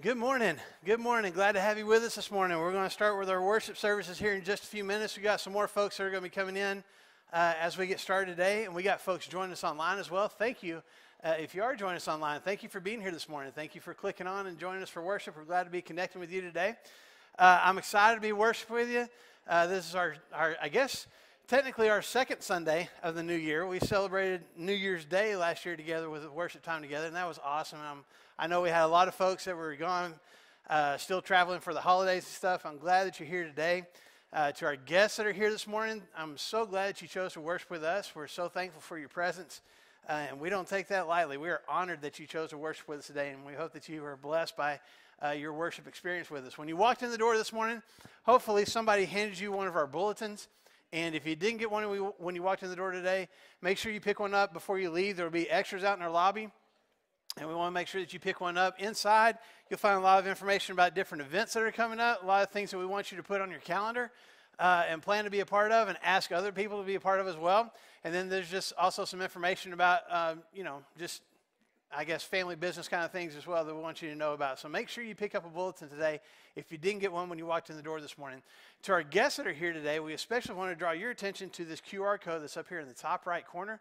Good morning. Good morning. Glad to have you with us this morning. We're going to start with our worship services here in just a few minutes. We got some more folks that are going to be coming in as we get started today, and we got folks joining us online as well. Thank you. If you are joining us online, thank you for being here this morning. Thank you for clicking on and joining us for worship. We're glad to be connecting with you today. I'm excited to be worshiping with you. This is our, I guess, technically our second Sunday of the new year. We celebrated New Year's Day last year together with worship time together, and that was awesome. I know we had a lot of folks that were gone, still traveling for the holidays and stuff. I'm glad that you're here today. To our guests that are here this morning, I'm so glad that you chose to worship with us. We're so thankful for your presence, and we don't take that lightly. We are honored that you chose to worship with us today, and we hope that you are blessed by your worship experience with us. When you walked in the door this morning, hopefully somebody handed you one of our bulletins. And if you didn't get one when you walked in the door today, make sure you pick one up before you leave. There will be extras out in our lobby. And we want to make sure that you pick one up. Inside, you'll find a lot of information about different events that are coming up, a lot of things that we want you to put on your calendar and plan to be a part of and ask other people to be a part of as well. And then there's just also some information about, you know, just, I guess, family business kind of things as well that we want you to know about. So make sure you pick up a bulletin today if you didn't get one when you walked in the door this morning. To our guests that are here today, we especially want to draw your attention to this QR code that's up here in the top right corner.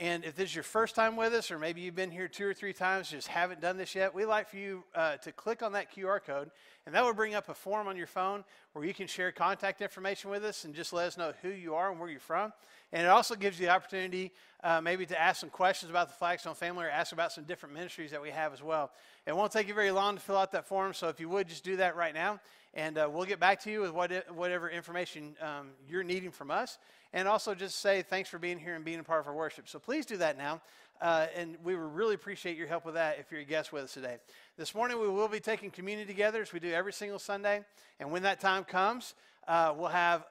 And if this is your first time with us, or maybe you've been here 2 or 3 times, just haven't done this yet, we'd like for you to click on that QR code, and that will bring up a form on your phone where you can share contact information with us and just let us know who you are and where you're from. And it also gives you the opportunity maybe to ask some questions about the Flagstone family or ask about some different ministries that we have as well. It won't take you very long to fill out that form, so if you would, just do that right now. And we'll get back to you with whatever information you're needing from us. And also just say thanks for being here and being a part of our worship. So please do that now. And we would really appreciate your help with that if you're a guest with us today. This morning we will be taking communion together as we do every single Sunday. And when that time comes, we'll have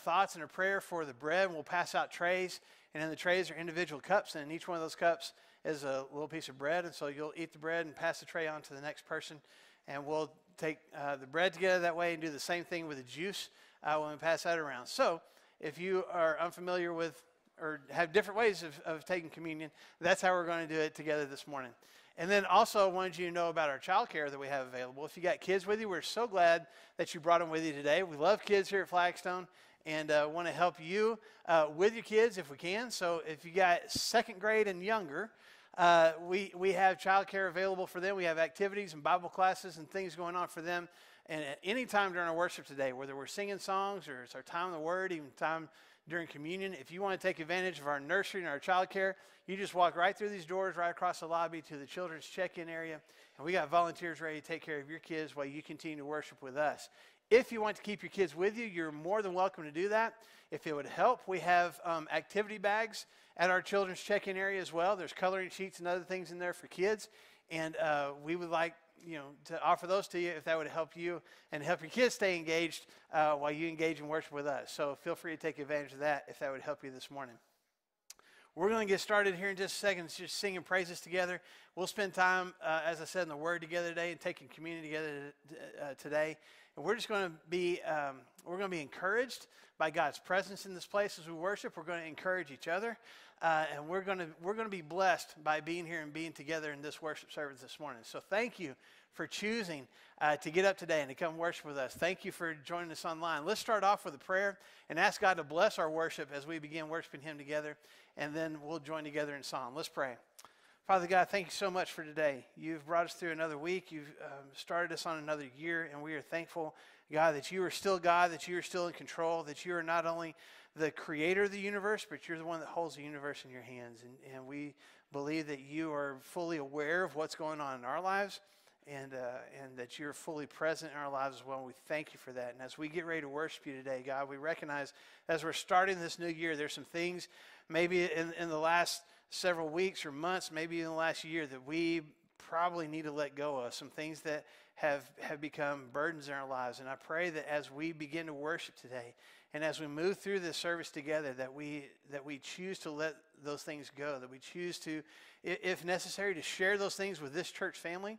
thoughts and a prayer for the bread. And we'll pass out trays. And in the trays are individual cups. And in each one of those cups is a little piece of bread. And so you'll eat the bread and pass the tray on to the next person. And we'll take the bread together that way and do the same thing with the juice when we pass that around. So if you are unfamiliar with or have different ways of taking communion, that's how we're going to do it together this morning. And then also I wanted you to know about our child care that we have available. If you got kids with you, we're so glad that you brought them with you today. We love kids here at Flagstone and want to help you with your kids if we can. So if you got second grade and younger, we have child care available for them. We have activities and Bible classes and things going on for them. And at any time during our worship today, whether we're singing songs or it's our time in the Word, even time during communion, if you want to take advantage of our nursery and our child care, you just walk right through these doors, right across the lobby to the children's check-in area. And we got volunteers ready to take care of your kids while you continue to worship with us. If you want to keep your kids with you, you're more than welcome to do that. If it would help, we have activity bags at our children's check-in area as well. There's coloring sheets and other things in there for kids. And we would like to offer those to you if that would help you and help your kids stay engaged while you engage in worship with us. So feel free to take advantage of that if that would help you this morning. We're going to get started here in just a second, just singing praises together. We'll spend time, as I said, in the Word together today and taking community together today. And we're just going to be we're going to be encouraged by God's presence in this place as we worship. We're going to encourage each other, and we're going to be blessed by being here and being together in this worship service this morning. So thank you for choosing to get up today and to come worship with us. Thank you for joining us online. Let's start off with a prayer and ask God to bless our worship as we begin worshiping Him together, and then we'll join together in song. Let's pray. Father God, thank you so much for today. You've brought us through another week. You've started us on another year, and we are thankful, God, that you are still God, that you are still in control, that you are not only the creator of the universe, but you're the one that holds the universe in your hands. And we believe that you are fully aware of what's going on in our lives and that you're fully present in our lives as well. And we thank you for that. And as we get ready to worship you today, God, we recognize as we're starting this new year, there's some things maybe in the last several weeks or months, maybe in the last year, that we probably need to let go of, some things that have become burdens in our lives. And I pray that as we begin to worship today and as we move through this service together, that we choose to let those things go, that we choose to, if necessary, to share those things with this church family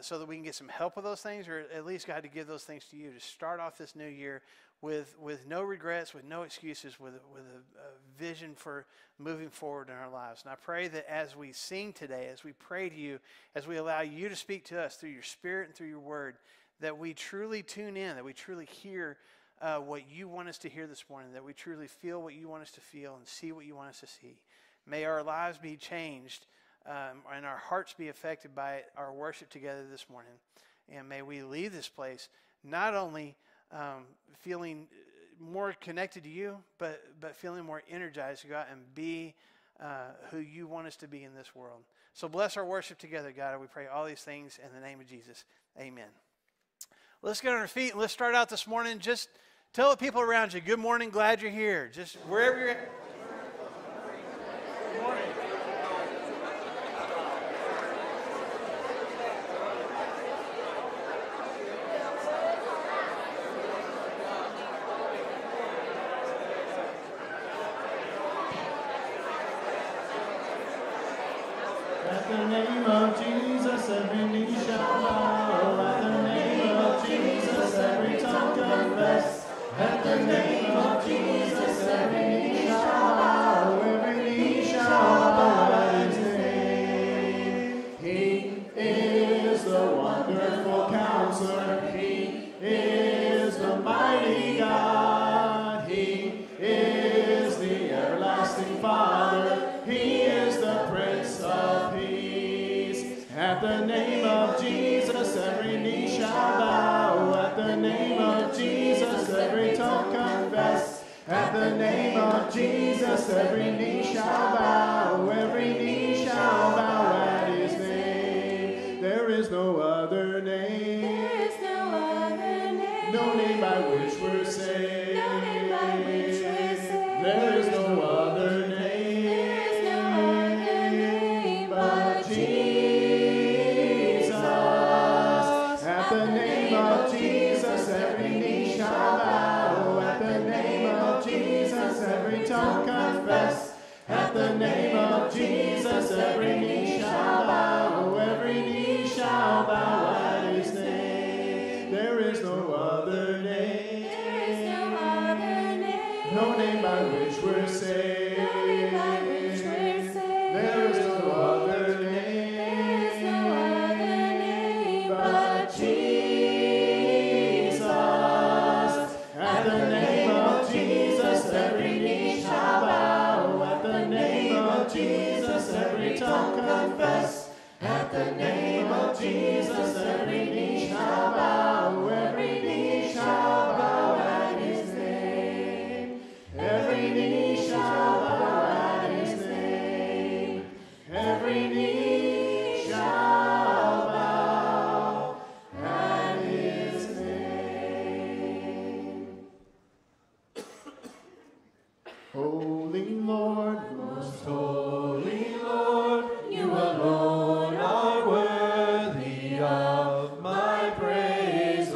so that we can get some help with those things, or at least, God, to give those things to you to start off this new year with no regrets, with no excuses, with a vision for moving forward in our lives. And I pray that as we sing today, as we pray to you, as we allow you to speak to us through your Spirit and through your word, that we truly tune in, that we truly hear what you want us to hear this morning, that we truly feel what you want us to feel and see what you want us to see. May our lives be changed and our hearts be affected by our worship together this morning. And may we leave this place not only feeling more connected to you, but feeling more energized to go out and be who you want us to be in this world. So bless our worship together, God. We pray all these things in the name of Jesus. Amen. Let's get on our feet and let's start out this morning. Just tell the people around you, good morning, glad you're here. Just wherever you're at. Good morning. At the name of Jesus, every knee shall bow. At the name of Jesus, every tongue confess. At the name of Jesus, every knee shall bow. Every knee shall bow at his name. He is the wonderful counselor. He is the mighty God. He is the everlasting Father. He is the Prince of Peace. At the name of Jesus, every knee shall bow. At the name of Jesus, every tongue confess. At the name of Jesus, every knee shall bow. Every knee shall bow at his name. There is no other name. There is no other name. No name by which we're saved. No name by which we're saved. There is no other name. Every tongue confess. At the name of Jesus, every knee shall bow. Every knee shall bow at his name. There is no other name. There is no other name. No name by which we're saved. No name by which we're saved. There is no other name. There is no other name but Jesus. At the name of Jesus, every Jesus, every tongue confess. At the name of Jesus, every knee shall bow. Every knee shall bow at his name. Every knee shall bow at his name. Every knee shall bow at his name. Holy Lord, most holy. Alone are worthy of my praise, O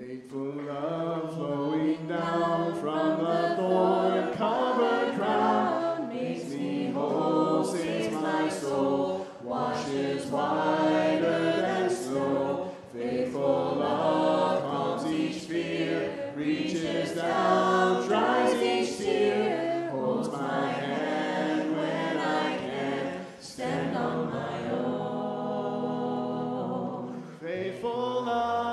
Faithful love flowing down from the thorn-covered crown makes me whole, saves my soul, washes whiter than snow. Faithful love calms each fear, reaches down, dries each tear, holds my hand when I can't stand on my own. Faithful love.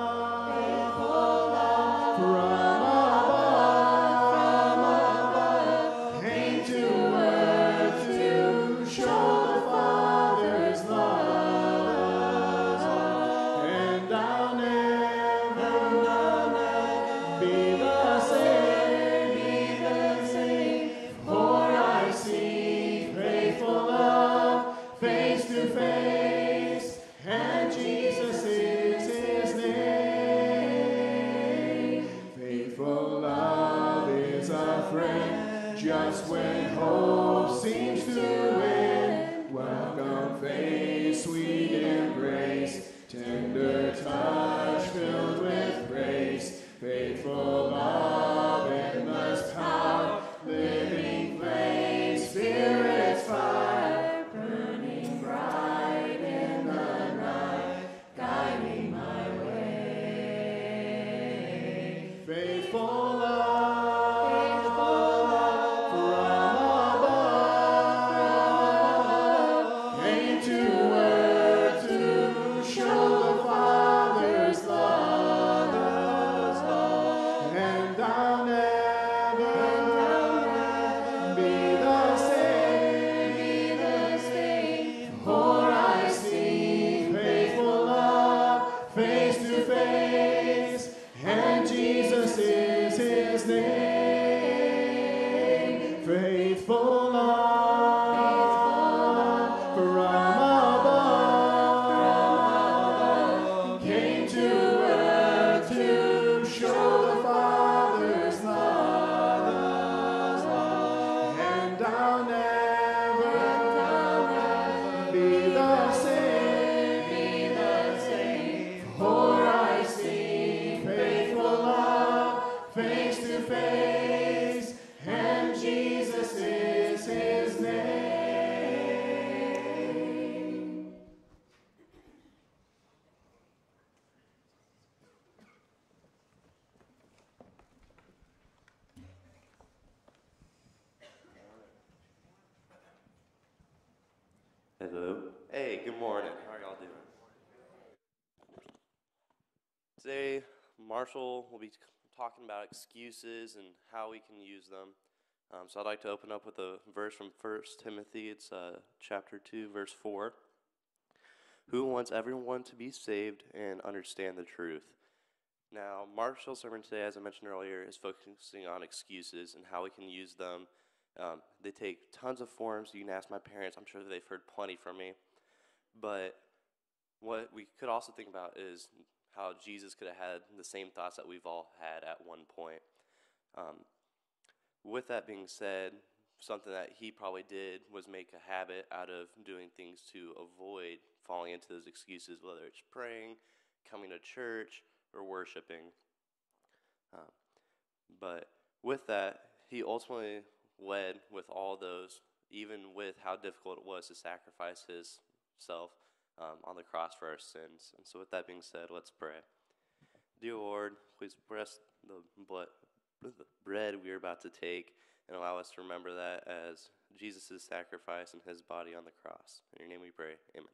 Today, Marshall will be talking about excuses and how we can use them. So I'd like to open up with a verse from 1 Timothy. It's chapter 2, verse 4. Who wants everyone to be saved and understand the truth? Now, Marshall's sermon today, as I mentioned earlier, is focusing on excuses and how we can use them. They take tons of forms. You can ask my parents. I'm sure that they've heard plenty from me. But what we could also think about is how Jesus could have had the same thoughts that we've all had at one point. With that being said, something that he probably did was make a habit out of doing things to avoid falling into those excuses, whether it's praying, coming to church, or worshiping. But with that, he ultimately led with all those, even with how difficult it was to sacrifice himself on the cross for our sins. And so with that being said, let's pray. Dear Lord, please bless the bread we are about to take and allow us to remember that as Jesus' sacrifice and his body on the cross. In your name we pray, amen.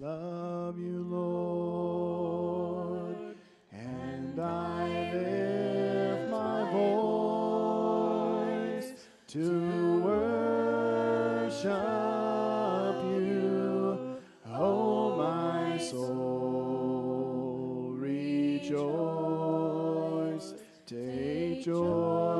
love you, Lord, and I lift my voice to worship you, O my soul, rejoice, take joy.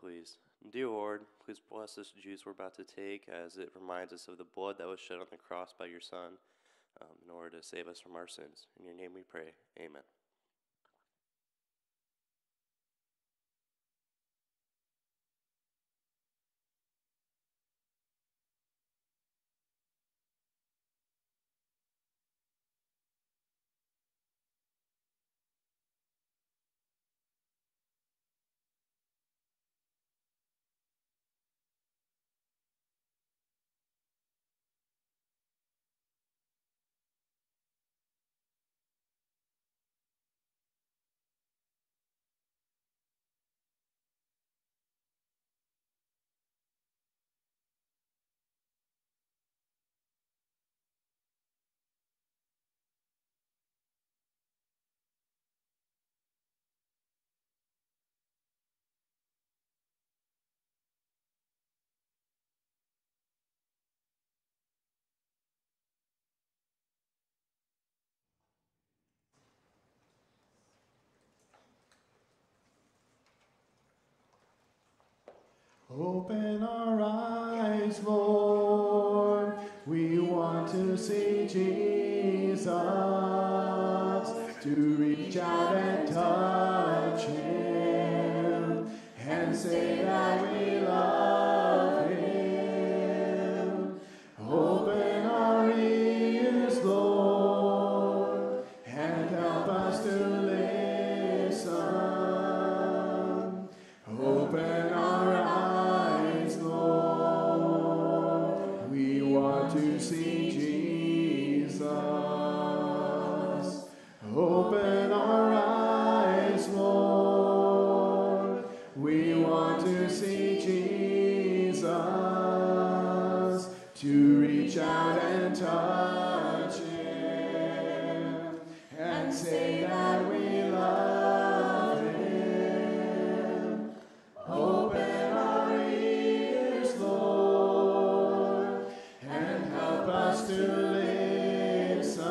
Please. Dear Lord, please bless this juice we're about to take as it reminds us of the blood that was shed on the cross by your Son in order to save us from our sins. In your name we pray. Amen. Open our eyes, Lord, we want to see Jesus, to reach out and touch him, and say that we love him. Open our ears, Lord, and help us to listen. Open our eyes, to see Jesus. Open our eyes, Lord. We want to see Jesus, to reach out and touch him, and say that we love him. Open to listen.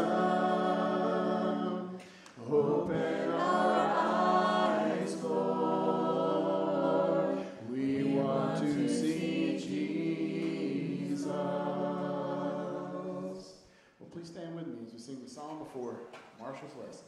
Open our eyes, Lord. We want to see Jesus. Well, please stand with me as we sing the song before Marshall's lesson.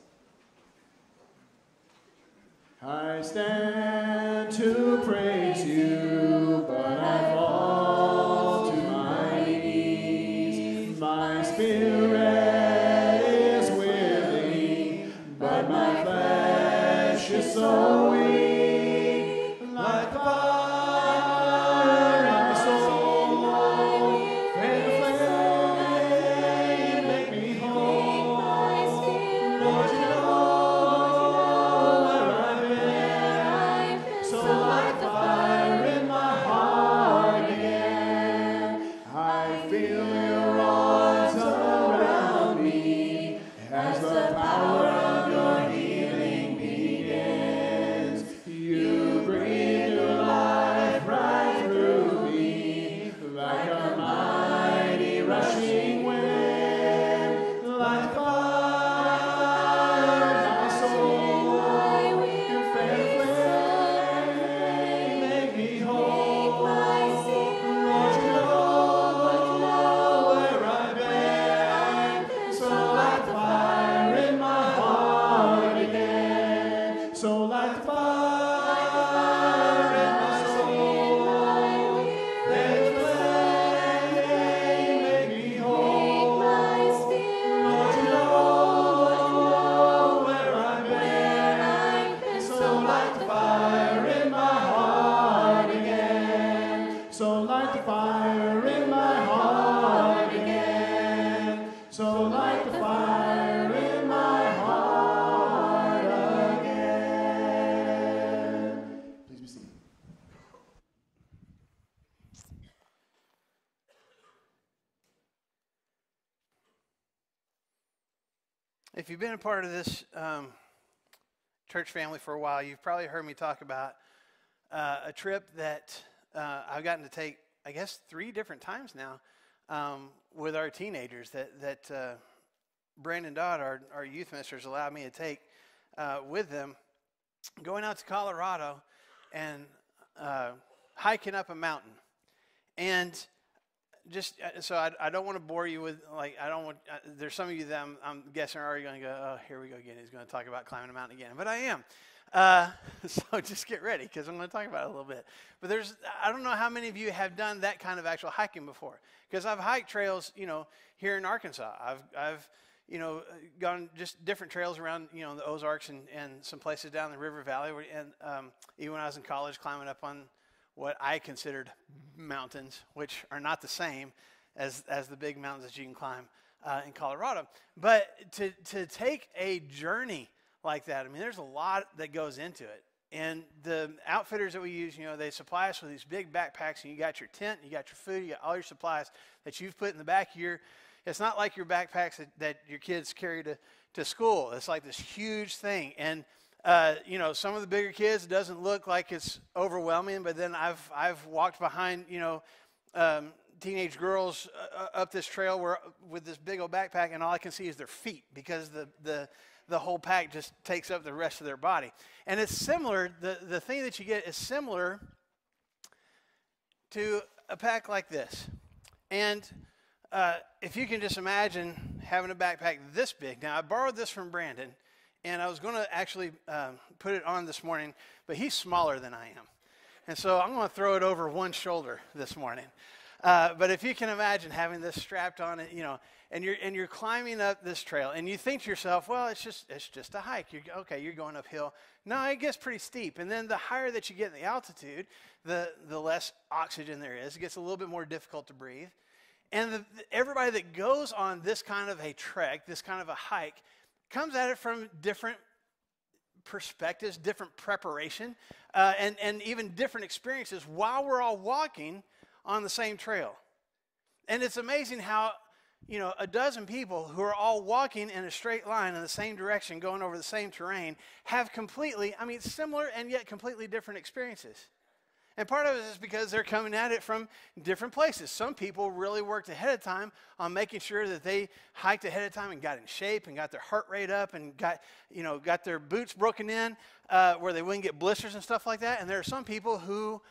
I stand to praise you, but I fall to my knees. My spirit is willing, but my flesh is so weak. Like fire, my soul. If you've been a part of this church family for a while, you've probably heard me talk about a trip that I've gotten to take, I guess, 3 different times now with our teenagers that Brandon Dodd, our youth minister, has allowed me to take with them, going out to Colorado and hiking up a mountain. And just so I don't want to bore you with, like, I don't want, there's some of you that I'm guessing are already going to go, oh, here we go again. He's going to talk about climbing a mountain again. But I am. So just get ready because I'm going to talk about it a little bit. But I don't know how many of you have done that kind of actual hiking before, because I've hiked trails, you know, here in Arkansas. I've you know, gone just different trails around, you know, the Ozarks and some places down the river valley. And even when I was in college, climbing up on what I considered mountains, which are not the same as the big mountains that you can climb in Colorado. But to take a journey like that, I mean, there's a lot that goes into it. And the outfitters that we use, you know, they supply us with these big backpacks, and you got your tent, you got your food, you got all your supplies that you've put in the back of your. It's not like your backpacks that your kids carry to school. It's like this huge thing. And, you know, some of the bigger kids, it doesn't look like it's overwhelming, but then I've walked behind, you know, teenage girls up this trail with this big old backpack, and all I can see is their feet because the whole pack just takes up the rest of their body. And it's similar. The thing that you get is similar to a pack like this. And if you can just imagine having a backpack this big. Now, I borrowed this from Brandon, and I was going to actually put it on this morning, but he's smaller than I am. And so I'm going to throw it over one shoulder this morning. But if you can imagine having this strapped on it, you know, and you're climbing up this trail, and you think to yourself, well, it's just a hike. You're going uphill. No, it gets pretty steep. And then the higher that you get in the altitude, the less oxygen there is. It gets a little bit more difficult to breathe. And everybody that goes on this kind of a trek, this kind of a hike, comes at it from different perspectives, different preparation, and even different experiences while we're all walking on the same trail. And it's amazing how, you know, a dozen people who are all walking in a straight line in the same direction, going over the same terrain, have completely, I mean, similar and yet completely different experiences. And part of it is because they're coming at it from different places. Some people really worked ahead of time on making sure that they hiked ahead of time and got in shape and got their heart rate up and got their boots broken in where they wouldn't get blisters and stuff like that. And there are some people who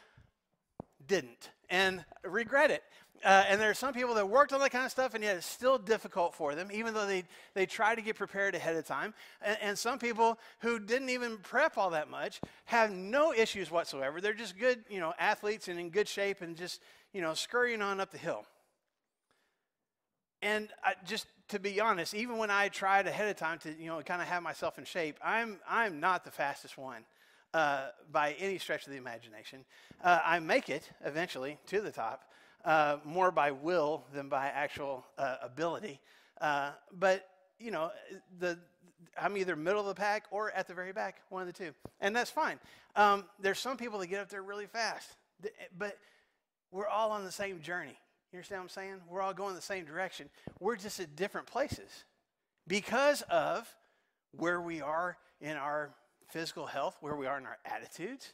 didn't and regret it. And there are some people that worked on that kind of stuff, and yet it's still difficult for them, even though they try to get prepared ahead of time. And some people who didn't even prep all that much have no issues whatsoever. They're just good, you know, athletes and in good shape and just, you know, scurrying on up the hill. And just to be honest, even when I tried ahead of time to, you know, kind of have myself in shape, I'm not the fastest one by any stretch of the imagination. I make it eventually to the top. More by will than by actual ability. But, you know, I'm either middle of the pack or at the very back, one of the two. And that's fine. There's some people that get up there really fast. But we're all on the same journey. You understand what I'm saying? We're all going the same direction. We're just at different places because of where we are in our physical health, where we are in our attitudes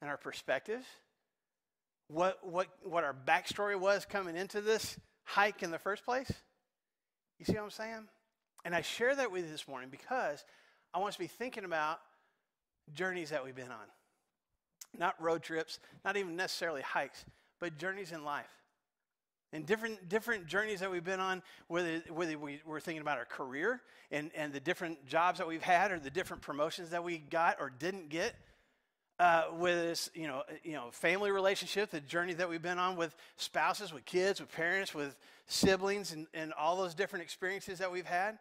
and our perspectives. What our backstory was coming into this hike in the first place. You see what I'm saying? And I share that with you this morning because I want us to be thinking about journeys that we've been on. Not road trips, not even necessarily hikes, but journeys in life. And different journeys that we've been on, whether we're thinking about our career and the different jobs that we've had or the different promotions that we got or didn't get. With this, you know, family relationship, the journey that we've been on with spouses, with kids, with parents, with siblings, and all those different experiences that we've had,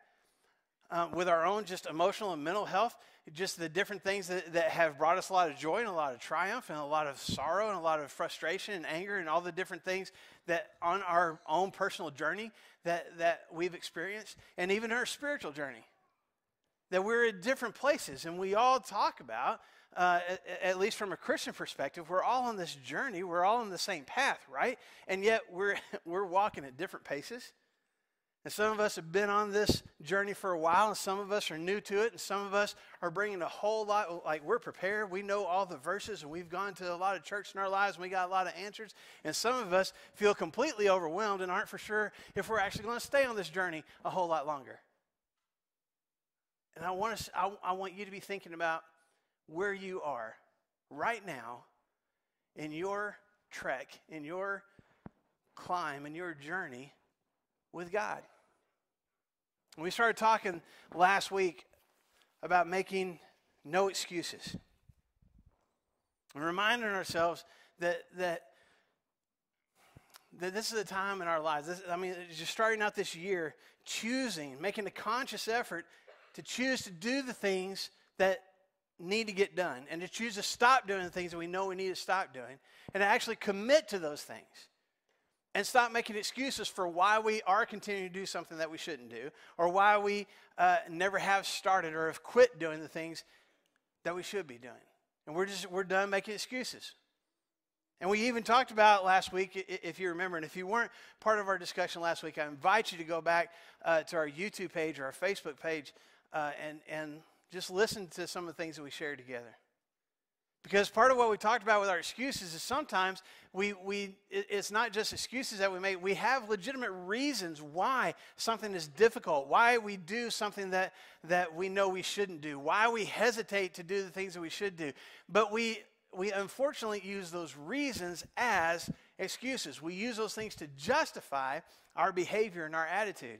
with our own just emotional and mental health, just the different things that have brought us a lot of joy and a lot of triumph and a lot of sorrow and a lot of frustration and anger and all the different things that on our own personal journey that we've experienced, and even our spiritual journey, that we're at different places, and we all talk about. At least from a Christian perspective, we're all on this journey. We're all on the same path, right? And yet we're walking at different paces And some of us have been on this journey for a while, and some of us are new to it, and some of us are bringing a whole lot, like we're prepared, we know all the verses, and we've gone to a lot of church in our lives, and we got a lot of answers, and some of us feel completely overwhelmed and aren't for sure if we're actually going to stay on this journey a whole lot longer. And I want you to be thinking about where you are right now in your trek, in your climb, in your journey with God. We started talking last week about making no excuses and reminding ourselves that this is a time in our lives. Just starting out this year, choosing, making a conscious effort to choose to do the things that need to get done and to choose to stop doing the things that we know we need to stop doing and to actually commit to those things. And stop making excuses for why we are continuing to do something that we shouldn't do, or why we never have started or have quit doing the things that we should be doing. And we're done making excuses. And we even talked about last week, if you remember, and if you weren't part of our discussion last week, I invite you to go back to our YouTube page or our Facebook page and just listen to some of the things that we shared together. Because part of what we talked about with our excuses is sometimes it's not just excuses that we make. We have legitimate reasons why something is difficult, why we do something that we know we shouldn't do, why we hesitate to do the things that we should do. But we unfortunately use those reasons as excuses. We use those things to justify our behavior and our attitude.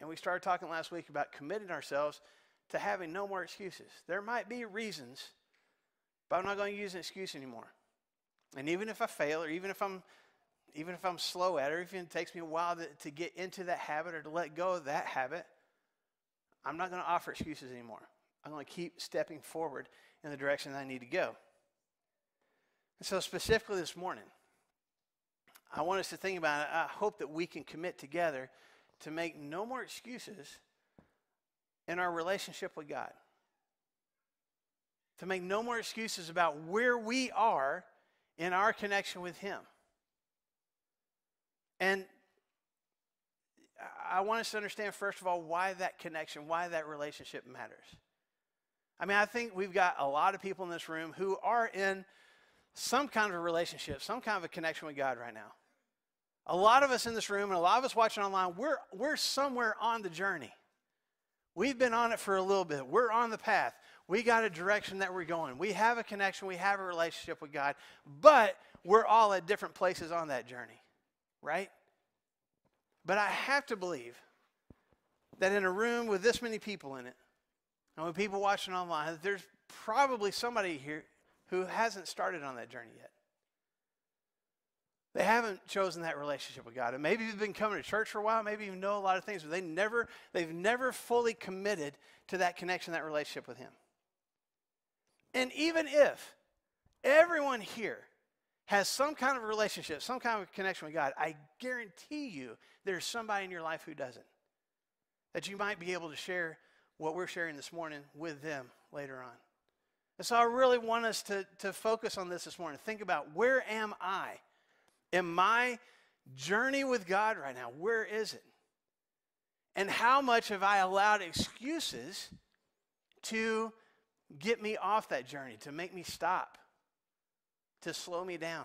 And we started talking last week about committing ourselves to having no more excuses. There might be reasons, but I'm not going to use an excuse anymore. And even if I fail, or even if I'm slow at it, or even if it takes me a while to get into that habit or to let go of that habit, I'm not going to offer excuses anymore. I'm going to keep stepping forward in the direction that I need to go. And so specifically this morning, I want us to think about it. I hope that we can commit together to make no more excuses in our relationship with God. To make no more excuses about where we are in our connection with Him. And I want us to understand, first of all, why that connection, why that relationship matters. I think we've got a lot of people in this room who are in some kind of a relationship, some kind of a connection with God right now. A lot of us in this room and a lot of us watching online, we're somewhere on the journey. We've been on it for a little bit. We're on the path. We got a direction that we're going. We have a connection. We have a relationship with God. But we're all at different places on that journey, right? But I have to believe that in a room with this many people in it, and with people watching online, that there's probably somebody here who hasn't started on that journey yet. They haven't chosen that relationship with God. And maybe you've been coming to church for a while, maybe you know a lot of things, but they've never fully committed to that connection, that relationship with Him. And even if everyone here has some kind of a relationship, some kind of connection with God, I guarantee you there's somebody in your life who doesn't. That you might be able to share what we're sharing this morning with them later on. And so I really want us to focus on this morning. Think about, where am I? In my journey with God right now, where is it? And how much have I allowed excuses to get me off that journey, to make me stop, to slow me down?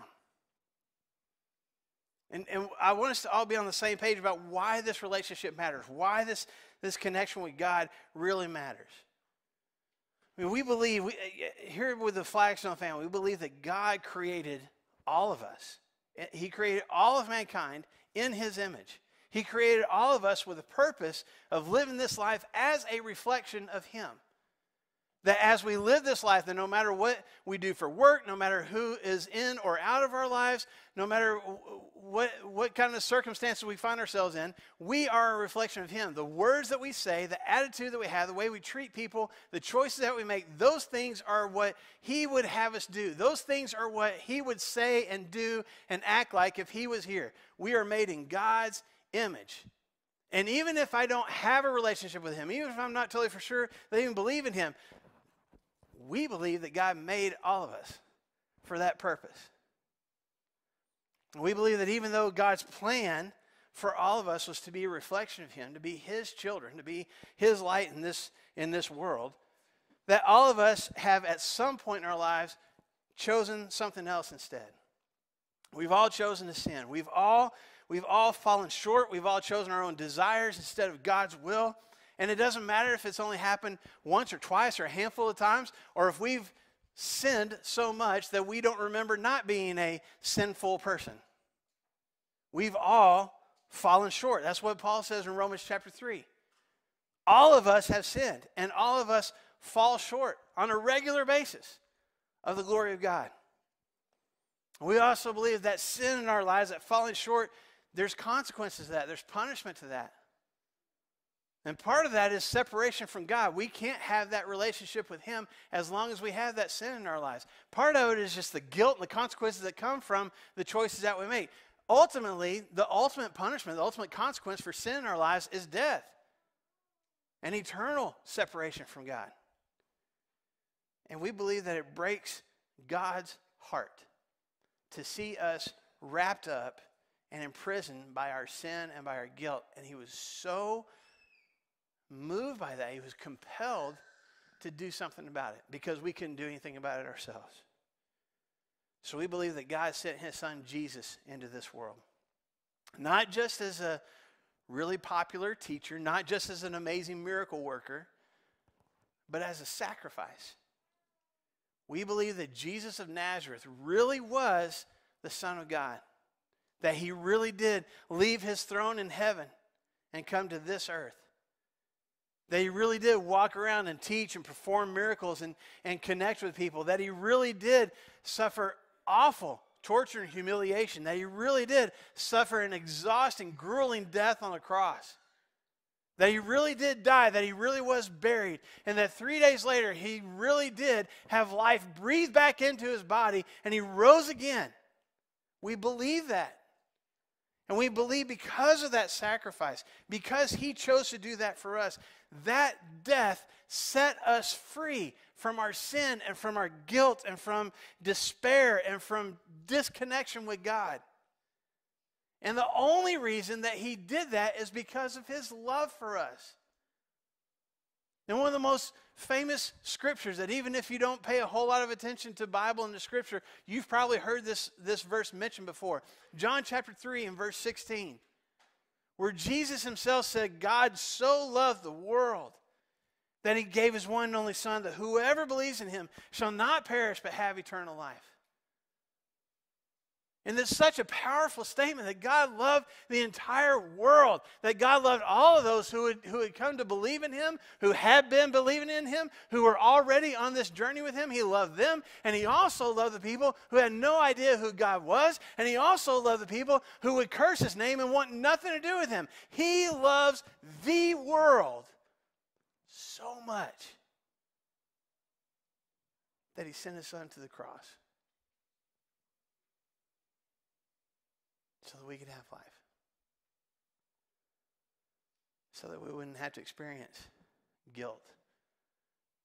And I want us to all be on the same page about why this relationship matters, why this connection with God really matters. We believe, here with the Flagstone family, we believe that God created all of us. He created all of mankind in His image. He created all of us with a purpose of living this life as a reflection of Him. That as we live this life, that no matter what we do for work, no matter who is in or out of our lives, no matter what kind of circumstances we find ourselves in, we are a reflection of Him. The words that we say, the attitude that we have, the way we treat people, the choices that we make, those things are what He would have us do. Those things are what He would say and do and act like if He was here. We are made in God's image. And even if I don't have a relationship with Him, even if I'm not totally for sure that I even believe in Him, we believe that God made all of us for that purpose. We believe that even though God's plan for all of us was to be a reflection of him, to be his children, to be his light in this world, that all of us have at some point in our lives chosen something else instead. We've all chosen to sin. We've all fallen short. We've all chosen our own desires instead of God's will. And it doesn't matter if it's only happened once or twice or a handful of times, or if we've sinned so much that we don't remember not being a sinful person. We've all fallen short. That's what Paul says in Romans chapter 3. All of us have sinned, and all of us fall short on a regular basis of the glory of God. We also believe that sin in our lives, that falling short, there's consequences to that. There's punishment to that. And part of that is separation from God. We can't have that relationship with him as long as we have that sin in our lives. Part of it is just the guilt and the consequences that come from the choices that we make. Ultimately, the ultimate punishment, the ultimate consequence for sin in our lives is death and eternal separation from God. And we believe that it breaks God's heart to see us wrapped up and imprisoned by our sin and by our guilt. And he was so moved by that, he was compelled to do something about it because we couldn't do anything about it ourselves. So we believe that God sent his son Jesus into this world, not just as a really popular teacher, not just as an amazing miracle worker, but as a sacrifice. We believe that Jesus of Nazareth really was the Son of God, that he really did leave his throne in heaven and come to this earth, that he really did walk around and teach and perform miracles and connect with people, that he really did suffer awful torture and humiliation, that he really did suffer an exhausting, grueling death on the cross, that he really did die, that he really was buried, and that 3 days later he really did have life breathed back into his body, and he rose again. We believe that. And we believe because of that sacrifice, because he chose to do that for us, that death set us free from our sin and from our guilt and from despair and from disconnection with God. And the only reason that he did that is because of his love for us. And one of the most famous scriptures that even if you don't pay a whole lot of attention to Bible and the scripture, you've probably heard this verse mentioned before. John chapter 3 and verse 16, where Jesus himself said, God so loved the world that he gave his one and only son, that whoever believes in him shall not perish but have eternal life. And that's such a powerful statement, that God loved the entire world, that God loved all of those who had come to believe in him, who had been believing in him, who were already on this journey with him. He loved them, and he also loved the people who had no idea who God was, and he also loved the people who would curse his name and want nothing to do with him. He loves the world so much that he sent his son to the cross, so that we could have life, so that we wouldn't have to experience guilt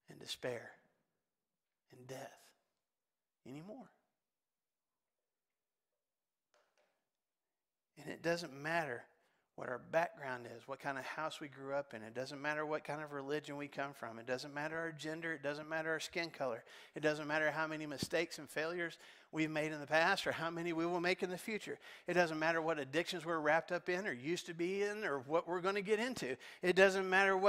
and despair and death anymore. And it doesn't matter what our background is, what kind of house we grew up in. It doesn't matter what kind of religion we come from. It doesn't matter our gender. It doesn't matter our skin color. It doesn't matter how many mistakes and failures we've made in the past or how many we will make in the future. It doesn't matter what addictions we're wrapped up in or used to be in or what we're going to get into. It doesn't matter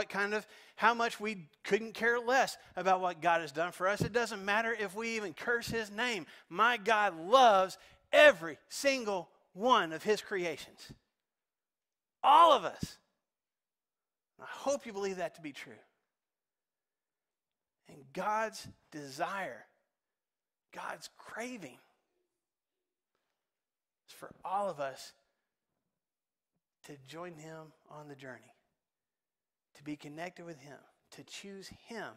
how much we couldn't care less about what God has done for us. It doesn't matter if we even curse his name. My God loves every single one of his creations. All of us. I hope you believe that to be true. And God's desire, God's craving, is for all of us to join him on the journey, to be connected with him, to choose him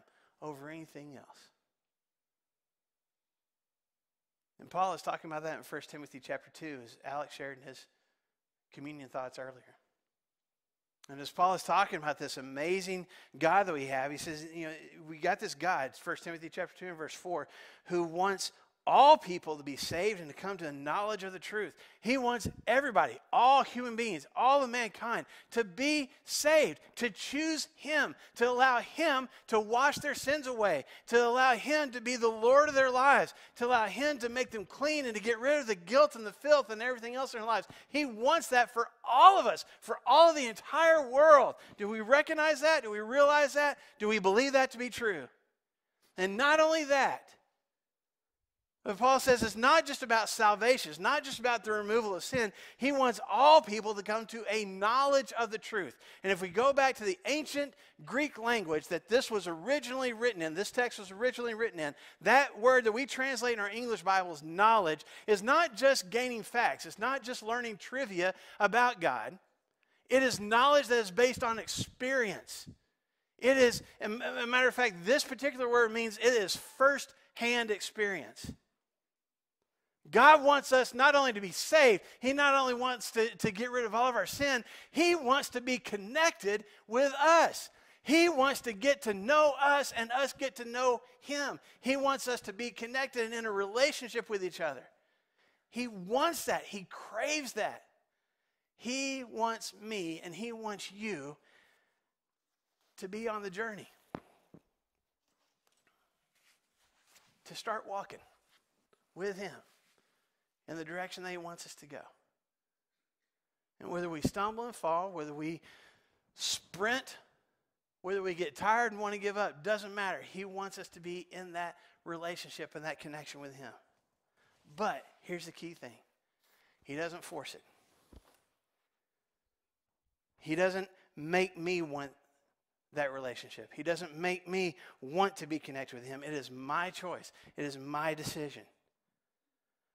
over anything else. And Paul is talking about that in 1 Timothy chapter 2, as Alex shared in his communion thoughts earlier. And as Paul is talking about this amazing God that we have, he says, we got this God, 1 Timothy chapter 2 and verse 4, who wants all people to be saved and to come to the knowledge of the truth. He wants everybody, all human beings, all of mankind, to be saved, to choose him, to allow him to wash their sins away, to allow him to be the Lord of their lives, to allow him to make them clean and to get rid of the guilt and the filth and everything else in their lives. He wants that for all of us, for all of the entire world. Do we recognize that? Do we realize that? Do we believe that to be true? And not only that, but Paul says it's not just about salvation. It's not just about the removal of sin. He wants all people to come to a knowledge of the truth. And if we go back to the ancient Greek language that this was originally written in, this text was originally written in, that word that we translate in our English Bibles, knowledge, is not just gaining facts. It's not just learning trivia about God. It is knowledge that is based on experience. It is, as a matter of fact, this particular word means it is first-hand experience. God wants us not only to be saved, he not only wants to get rid of all of our sin, he wants to be connected with us. He wants to get to know us and us get to know him. He wants us to be connected and in a relationship with each other. He wants that. He craves that. He wants me and he wants you to be on the journey, to start walking with him in the direction that he wants us to go. And whether we stumble and fall, whether we sprint, whether we get tired and want to give up, doesn't matter. He wants us to be in that relationship and that connection with him. But here's the key thing. He doesn't force it. He doesn't make me want that relationship. He doesn't make me want to be connected with him. It is my choice. It is my decision.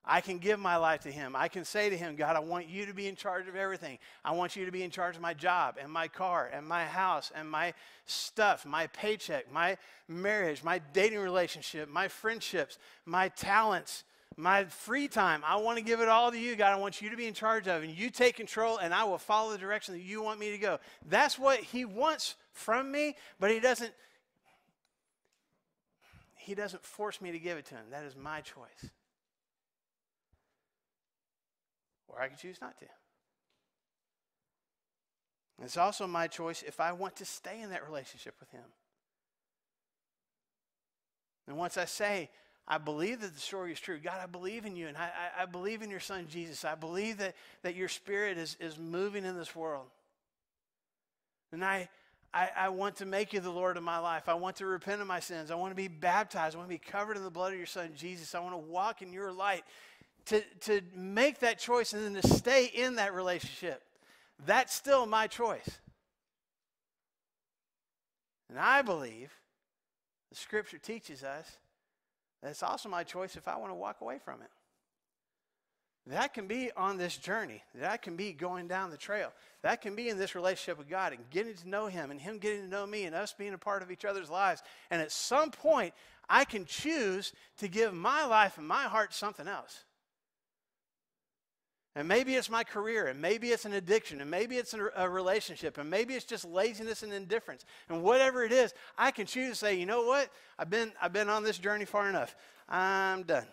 I can give my life to him. I can say to him, God, I want you to be in charge of everything. I want you to be in charge of my job and my car and my house and my stuff, my paycheck, my marriage, my dating relationship, my friendships, my talents, my free time. I want to give it all to you, God. I want you to be in charge of it. And you take control, and I will follow the direction that you want me to go. That's what he wants from me, but he doesn't force me to give it to him. That is my choice. Or I can choose not to. And it's also my choice if I want to stay in that relationship with him. And once I say, I believe that the story is true. God, I believe in you, and I believe in your son, Jesus. I believe that your spirit is moving in this world. And I want to make you the Lord of my life. I want to repent of my sins. I want to be baptized. I want to be covered in the blood of your son, Jesus. I want to walk in your light. To make that choice and then to stay in that relationship, that's still my choice. And I believe the scripture teaches us that it's also my choice if I want to walk away from it. That can be on this journey. That can be going down the trail. That can be in this relationship with God and getting to know him and him getting to know me and us being a part of each other's lives. And at some point, I can choose to give my life and my heart something else. And maybe it's my career, and maybe it's an addiction, and maybe it's a relationship, and maybe it's just laziness and indifference. And whatever it is, I can choose to say, you know what? I've been on this journey far enough. I'm done.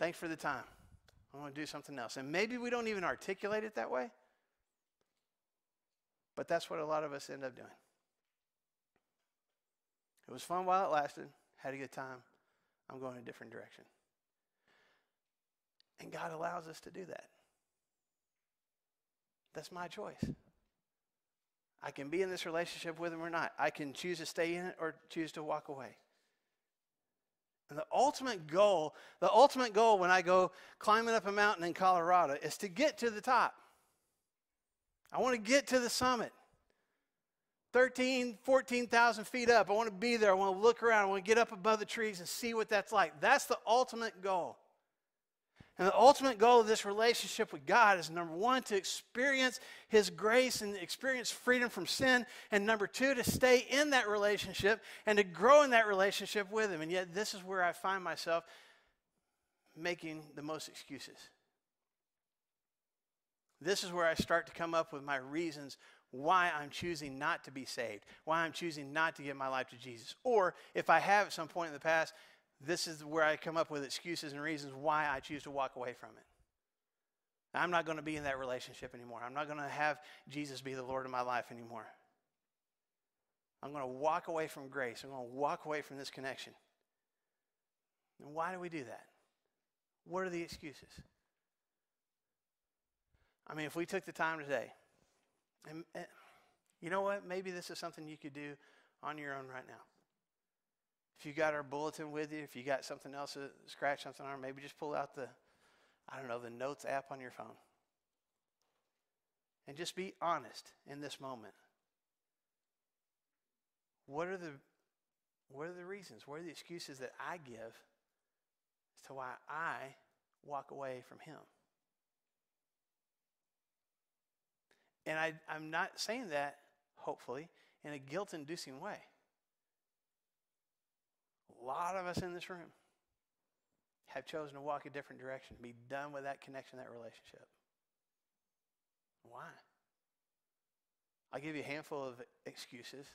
Thanks for the time. I want to do something else. And maybe we don't even articulate it that way, but that's what a lot of us end up doing. It was fun while it lasted. Had a good time. I'm going a different direction. And God allows us to do that. That's my choice. I can be in this relationship with him or not. I can choose to stay in it or choose to walk away. And the ultimate goal when I go climbing up a mountain in Colorado is to get to the top. I want to get to the summit. 13, 14,000 feet up. I want to be there. I want to look around. I want to get up above the trees and see what that's like. That's the ultimate goal. And the ultimate goal of this relationship with God is, number one, to experience his grace and experience freedom from sin. And number two, to stay in that relationship and to grow in that relationship with him. And yet this is where I find myself making the most excuses. This is where I start to come up with my reasons why I'm choosing not to be saved, why I'm choosing not to give my life to Jesus. Or if I have at some point in the past, this is where I come up with excuses and reasons why I choose to walk away from it. I'm not going to be in that relationship anymore. I'm not going to have Jesus be the Lord of my life anymore. I'm going to walk away from grace. I'm going to walk away from this connection. And why do we do that? What are the excuses? I mean, if we took the time today, and you know what? Maybe this is something you could do on your own right now. If you got our bulletin with you, if you got something else to scratch something on, maybe just pull out the, I don't know, the notes app on your phone. And just be honest in this moment. What are the reasons? What are the excuses that I give as to why I walk away from him? And I'm not saying that, hopefully, in a guilt-inducing way. A lot of us in this room have chosen to walk a different direction, be done with that connection, that relationship. Why? I'll give you a handful of excuses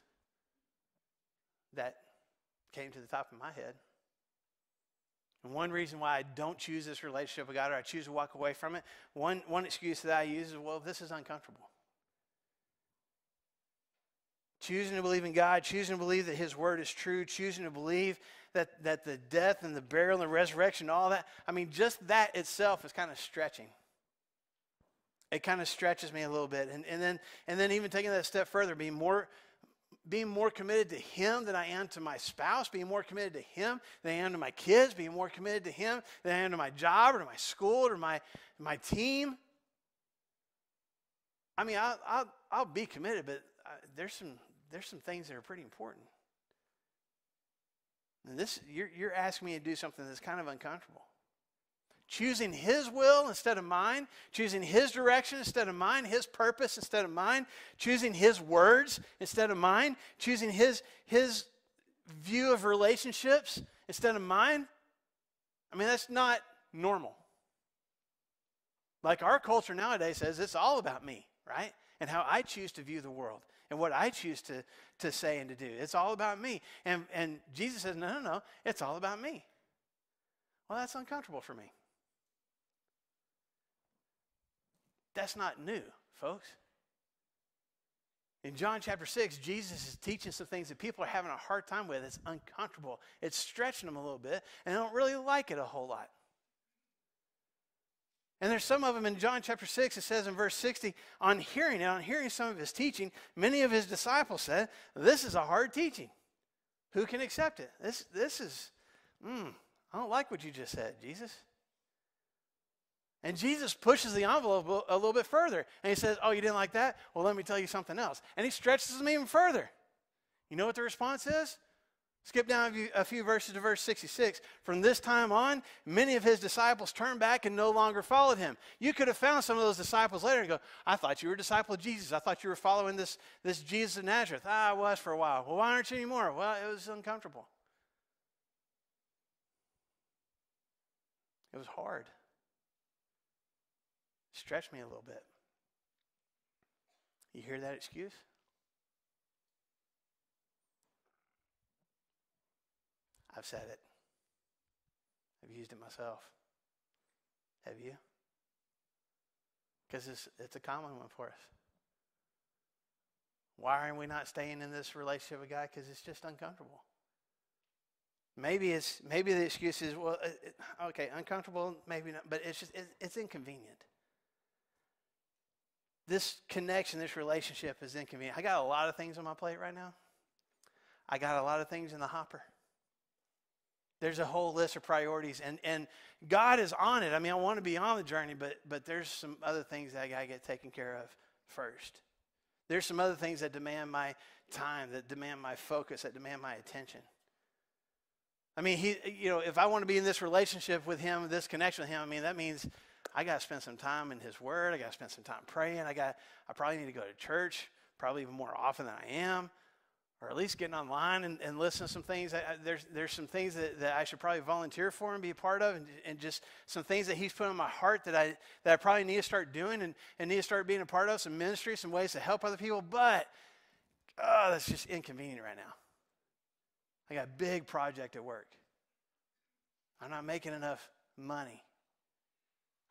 that came to the top of my head. And one reason why I don't choose this relationship with God, or I choose to walk away from it, one excuse that I use is, well, this is uncomfortable. Choosing to believe in God, choosing to believe that his word is true, choosing to believe that the death and the burial and the resurrection, all that, I mean, just that itself is kind of stretching. It kind of stretches me a little bit. And then even taking that a step further, being more committed to him than I am to my spouse, being more committed to him than I am to my kids, being more committed to him than I am to my job or to my school or my team. I mean, I'll be committed, but there's some things that are pretty important. And this, you're asking me to do something that's kind of uncomfortable. Choosing his will instead of mine, choosing his direction instead of mine, his purpose instead of mine, choosing his words instead of mine, choosing his view of relationships instead of mine. I mean, that's not normal. Like our culture nowadays says, it's all about me, right? And how I choose to view the world and what I choose to say and to do. It's all about me. And Jesus says, no, it's all about me. Well, that's uncomfortable for me. That's not new, folks. In John chapter 6, Jesus is teaching some things that people are having a hard time with. It's uncomfortable. It's stretching them a little bit, and they don't really like it a whole lot. And there's some of them in John chapter 6, it says in verse 60, on hearing some of his teaching, many of his disciples said, this is a hard teaching. Who can accept it? This is, I don't like what you just said, Jesus. And Jesus pushes the envelope a little bit further. And he says, oh, you didn't like that? Well, let me tell you something else. And he stretches them even further. You know what the response is? Skip down a few verses to verse 66. From this time on, many of his disciples turned back and no longer followed him. You could have found some of those disciples later and go, I thought you were a disciple of Jesus. I thought you were following this Jesus of Nazareth. I was for a while. Well, why aren't you anymore? Well, it was uncomfortable. It was hard. Stretch me a little bit. You hear that excuse? I've said it. I've used it myself. Have you? Because it's a common one for us. Why are we not staying in this relationship with God? Because it's just uncomfortable. Maybe the excuse is, well, okay, uncomfortable, maybe not, but it's inconvenient. This connection, this relationship is inconvenient. I got a lot of things on my plate right now. I got a lot of things in the hopper. There's a whole list of priorities, and God is on it. I mean, I want to be on the journey, but there's some other things that I got to get taken care of first. There's some other things that demand my time, that demand my focus, that demand my attention. I mean, if I want to be in this relationship with him, this connection with him, I mean, that means I got to spend some time in his word. I got to spend some time praying. I probably need to go to church, probably even more often than I am, or at least getting online and listening to some things. There's some things that I should probably volunteer for and be a part of, and just some things that he's put on my heart that I probably need to start doing and need to start being a part of, some ministry, some ways to help other people. But, that's just inconvenient right now. I got a big project at work. I'm not making enough money.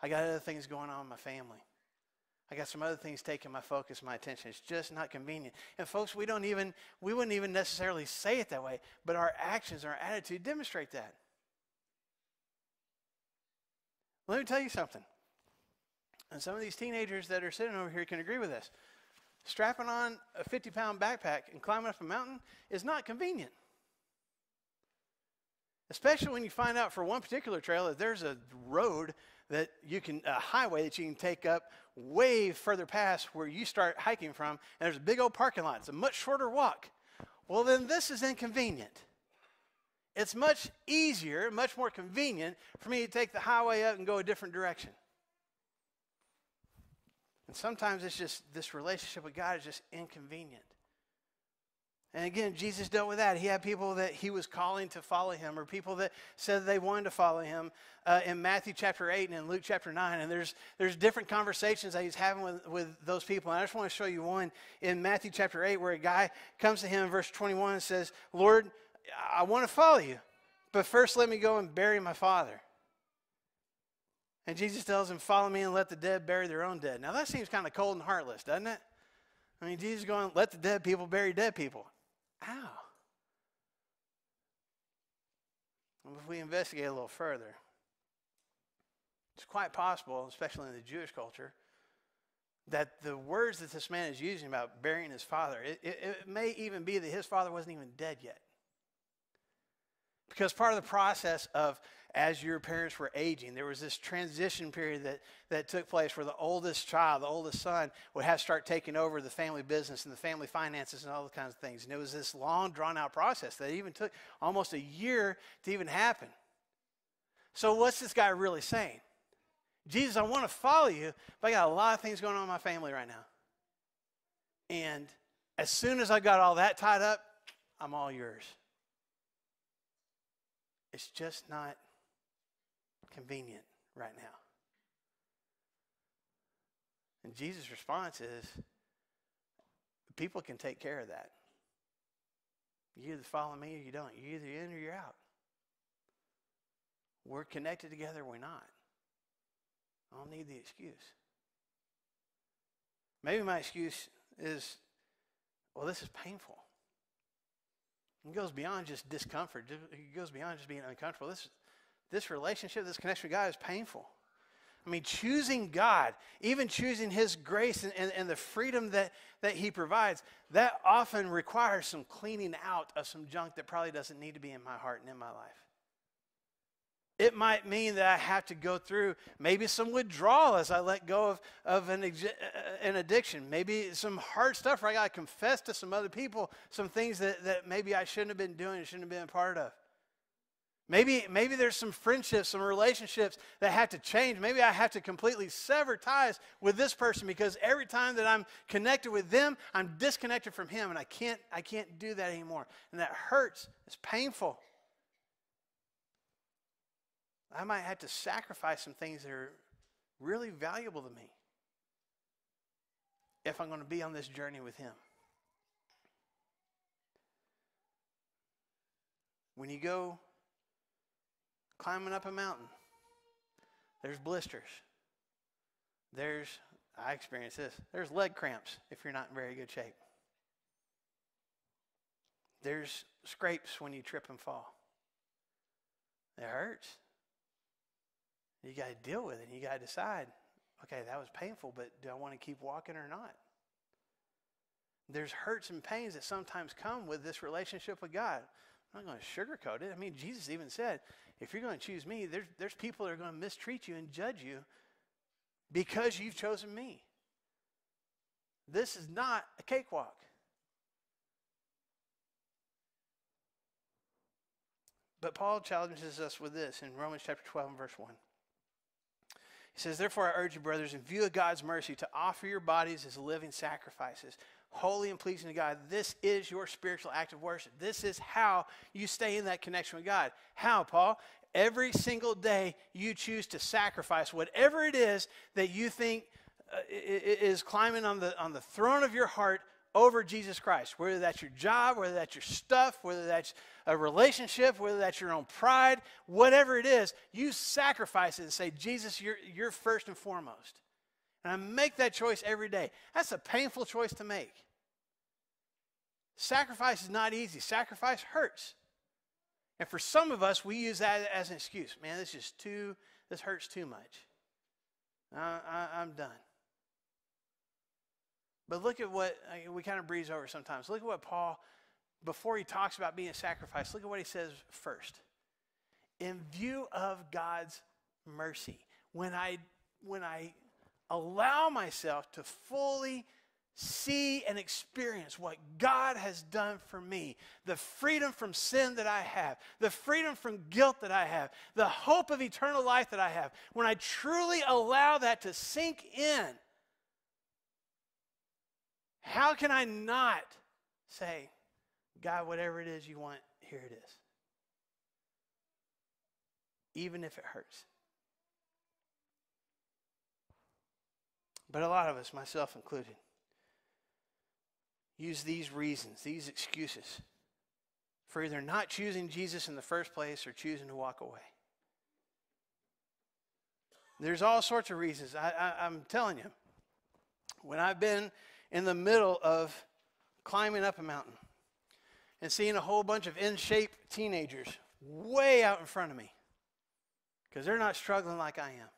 I got other things going on in my family. I got some other things taking my focus, my attention. It's just not convenient. And folks, we wouldn't even necessarily say it that way, but our actions, our attitude demonstrate that. Let me tell you something. And some of these teenagers that are sitting over here can agree with this. Strapping on a 50-pound backpack and climbing up a mountain is not convenient. Especially when you find out for one particular trail that there's a road that you can, a highway that you can take up way further past where you start hiking from, and there's a big old parking lot. It's a much shorter walk. Well, then this is inconvenient. It's much easier, much more convenient for me to take the highway up and go a different direction. And sometimes it's just this relationship with God is just inconvenient. And again, Jesus dealt with that. He had people that he was calling to follow him, or people that said they wanted to follow him in Matthew chapter 8 and in Luke chapter 9. And there's different conversations that he's having with those people. And I just want to show you one in Matthew chapter 8 where a guy comes to him in verse 21 and says, Lord, I want to follow you, but first let me go and bury my father. And Jesus tells him, follow me and let the dead bury their own dead. Now that seems kind of cold and heartless, doesn't it? I mean, Jesus is going, let the dead people bury dead people. Ow. And if we investigate a little further, it's quite possible, especially in the Jewish culture, that the words that this man is using about burying his father, it may even be that his father wasn't even dead yet. Because part of the process of, as your parents were aging, there was this transition period that took place where the oldest child, the oldest son, would have to start taking over the family business and the family finances and all the kinds of things. And it was this long, drawn-out process that even took almost a year to even happen. So what's this guy really saying? Jesus, I want to follow you, but I got a lot of things going on in my family right now. And as soon as I got all that tied up, I'm all yours. It's just not convenient right now. And Jesus' response is, people can take care of that. You either follow me or you don't. You either in or you're out. We're connected together, we're not. I don't need the excuse. Maybe my excuse is, well, this is painful. It goes beyond just discomfort. It goes beyond just being uncomfortable. This relationship, this connection with God is painful. I mean, choosing God, even choosing his grace and the freedom that he provides, that often requires some cleaning out of some junk that probably doesn't need to be in my heart and in my life. It might mean that I have to go through maybe some withdrawal as I let go of an addiction. Maybe some hard stuff where I got to confess to some other people some things that maybe I shouldn't have been doing and shouldn't have been a part of. Maybe there's some friendships, some relationships that have to change. Maybe I have to completely sever ties with this person because every time that I'm connected with them, I'm disconnected from him, and I can't do that anymore. And that hurts. It's painful. I might have to sacrifice some things that are really valuable to me if I'm going to be on this journey with him. When you go climbing up a mountain, there's blisters. I experienced this, there's leg cramps if you're not in very good shape. There's scrapes when you trip and fall. It hurts. You got to deal with it. You got to decide, okay, that was painful, but do I want to keep walking or not? There's hurts and pains that sometimes come with this relationship with God. I'm not going to sugarcoat it. I mean, Jesus even said, if you're going to choose me, there's people that are going to mistreat you and judge you because you've chosen me. This is not a cakewalk. But Paul challenges us with this in Romans chapter 12 and verse 1. He says, therefore, I urge you, brothers, in view of God's mercy, to offer your bodies as living sacrifices, holy and pleasing to God. This is your spiritual act of worship. This is how you stay in that connection with God. How, Paul? Every single day you choose to sacrifice whatever it is that you think is climbing on the throne of your heart over Jesus Christ, whether that's your job, whether that's your stuff, whether that's a relationship, whether that's your own pride, whatever it is, you sacrifice it and say, Jesus, you're first and foremost. And I make that choice every day. That's a painful choice to make. Sacrifice is not easy. Sacrifice hurts. And for some of us, we use that as an excuse. Man, this hurts too much. I'm done. But look at what, we kind of breeze over sometimes. Look at what Paul, before he talks about being a sacrifice, look at what he says first. In view of God's mercy, when I allow myself to fully see and experience what God has done for me, the freedom from sin that I have, the freedom from guilt that I have, the hope of eternal life that I have, when I truly allow that to sink in, how can I not say, God, whatever it is you want, here it is, even if it hurts? But a lot of us, myself included, use these reasons, these excuses, for either not choosing Jesus in the first place or choosing to walk away. There's all sorts of reasons. I'm telling you, when I've been in the middle of climbing up a mountain and seeing a whole bunch of in-shape teenagers way out in front of me because they're not struggling like I am.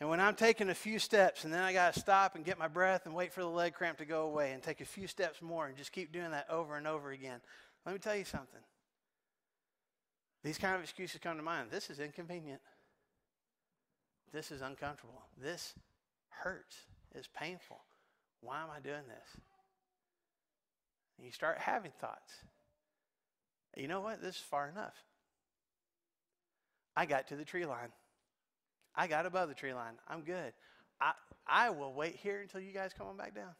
And when I'm taking a few steps and then I got to stop and get my breath and wait for the leg cramp to go away and take a few steps more and just keep doing that over and over again, let me tell you something. These kind of excuses come to mind. This is inconvenient. This is uncomfortable. This hurts. It's painful. Why am I doing this? And you start having thoughts. You know what? This is far enough. I got to the tree line. I got above the tree line. I'm good. I will wait here until you guys come on back down.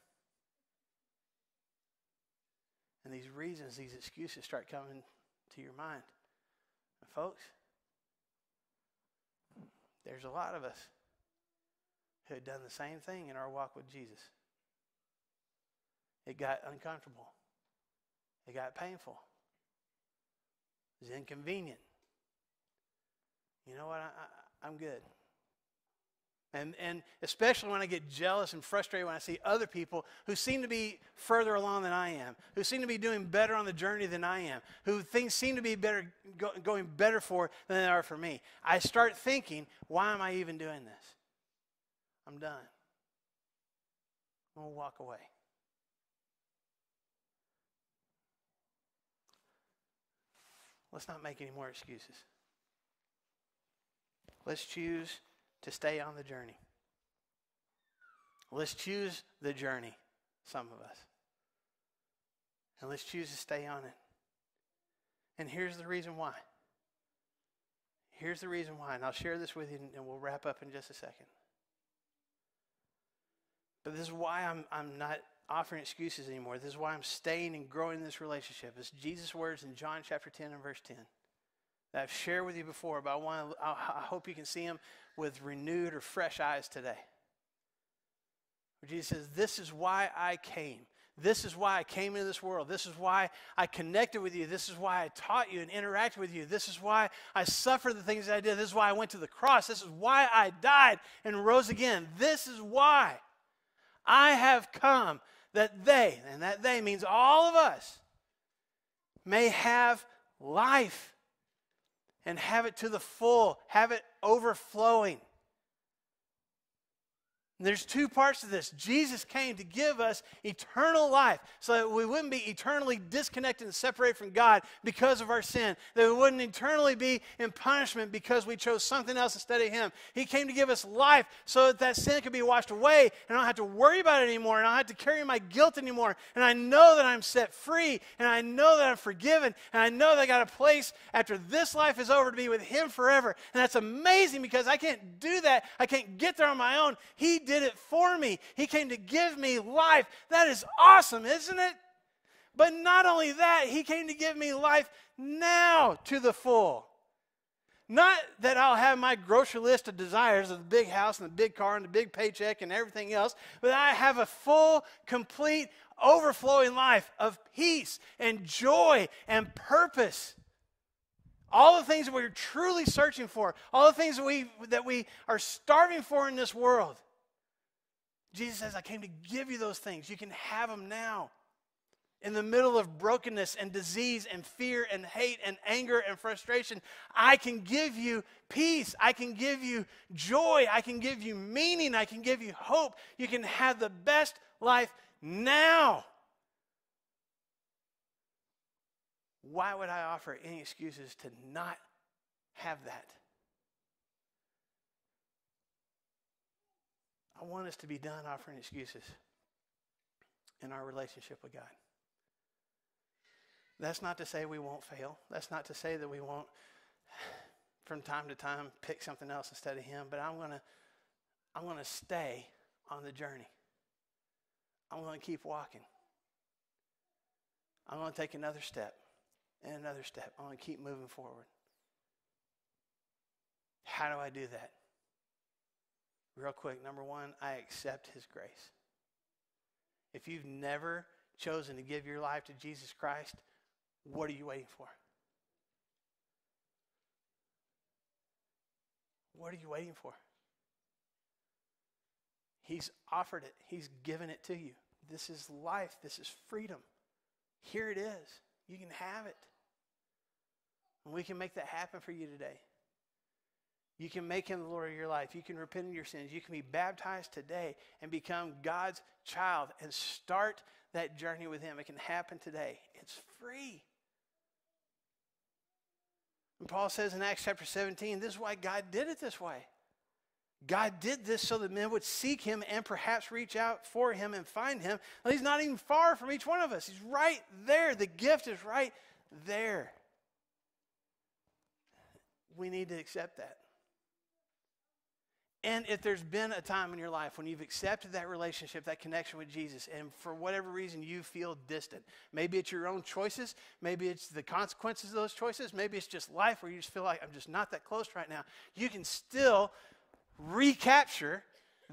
And these reasons, these excuses start coming to your mind. And folks, there's a lot of us who had done the same thing in our walk with Jesus. It got uncomfortable. It got painful. It was inconvenient. You know what? I'm good. And especially when I get jealous and frustrated when I see other people who seem to be further along than I am, who seem to be doing better on the journey than I am, who things seem to be better going better for than they are for me. I start thinking, why am I even doing this? I'm done. I'm going to walk away. Let's not make any more excuses. Let's choose to stay on the journey. Let's choose the journey, some of us. And let's choose to stay on it. And here's the reason why. Here's the reason why. And I'll share this with you and we'll wrap up in just a second. But this is why I'm not offering excuses anymore. This is why I'm staying and growing in this relationship. It's Jesus' words in John chapter 10 and verse 10. That I've shared with you before, but I hope you can see them with renewed or fresh eyes today. Where Jesus says, this is why I came. This is why I came into this world. This is why I connected with you. This is why I taught you and interacted with you. This is why I suffered the things that I did. This is why I went to the cross. This is why I died and rose again. This is why I have come, that they, and that they means all of us, may have life. And have it to the full. Have it overflowing. And there's two parts to this. Jesus came to give us eternal life so that we wouldn't be eternally disconnected and separated from God because of our sin. That we wouldn't eternally be in punishment because we chose something else instead of Him. He came to give us life so that sin could be washed away and I don't have to worry about it anymore and I don't have to carry my guilt anymore. And I know that I'm set free and I know that I'm forgiven and I know that I got a place after this life is over to be with Him forever. And that's amazing because I can't do that. I can't get there on my own. He did it for me. He came to give me life. That is awesome, isn't it? But not only that, He came to give me life now to the full. Not that I'll have my grocery list of desires of the big house and the big car and the big paycheck and everything else, but I have a full, complete, overflowing life of peace and joy and purpose. All the things that we're truly searching for, all the things that we are starving for in this world. Jesus says, I came to give you those things. You can have them now. In the middle of brokenness and disease and fear and hate and anger and frustration, I can give you peace. I can give you joy. I can give you meaning. I can give you hope. You can have the best life now. Why would I offer any excuses to not have that? I want us to be done offering excuses in our relationship with God. That's not to say we won't fail. That's not to say that we won't, from time to time, pick something else instead of him. But I'm gonna stay on the journey. I'm gonna keep walking. I'm gonna take another step and another step. I'm gonna keep moving forward. How do I do that? Real quick, number one, I accept his grace. If you've never chosen to give your life to Jesus Christ, what are you waiting for? What are you waiting for? He's offered it. He's given it to you. This is life. This is freedom. Here it is. You can have it. And we can make that happen for you today. You can make him the Lord of your life. You can repent of your sins. You can be baptized today and become God's child and start that journey with him. It can happen today. It's free. And Paul says in Acts chapter 17, this is why God did it this way. God did this so that men would seek him and perhaps reach out for him and find him. Well, he's not even far from each one of us. He's right there. The gift is right there. We need to accept that. And if there's been a time in your life when you've accepted that relationship, that connection with Jesus, and for whatever reason you feel distant, maybe it's your own choices, maybe it's the consequences of those choices, maybe it's just life where you just feel like I'm just not that close right now, you can still recapture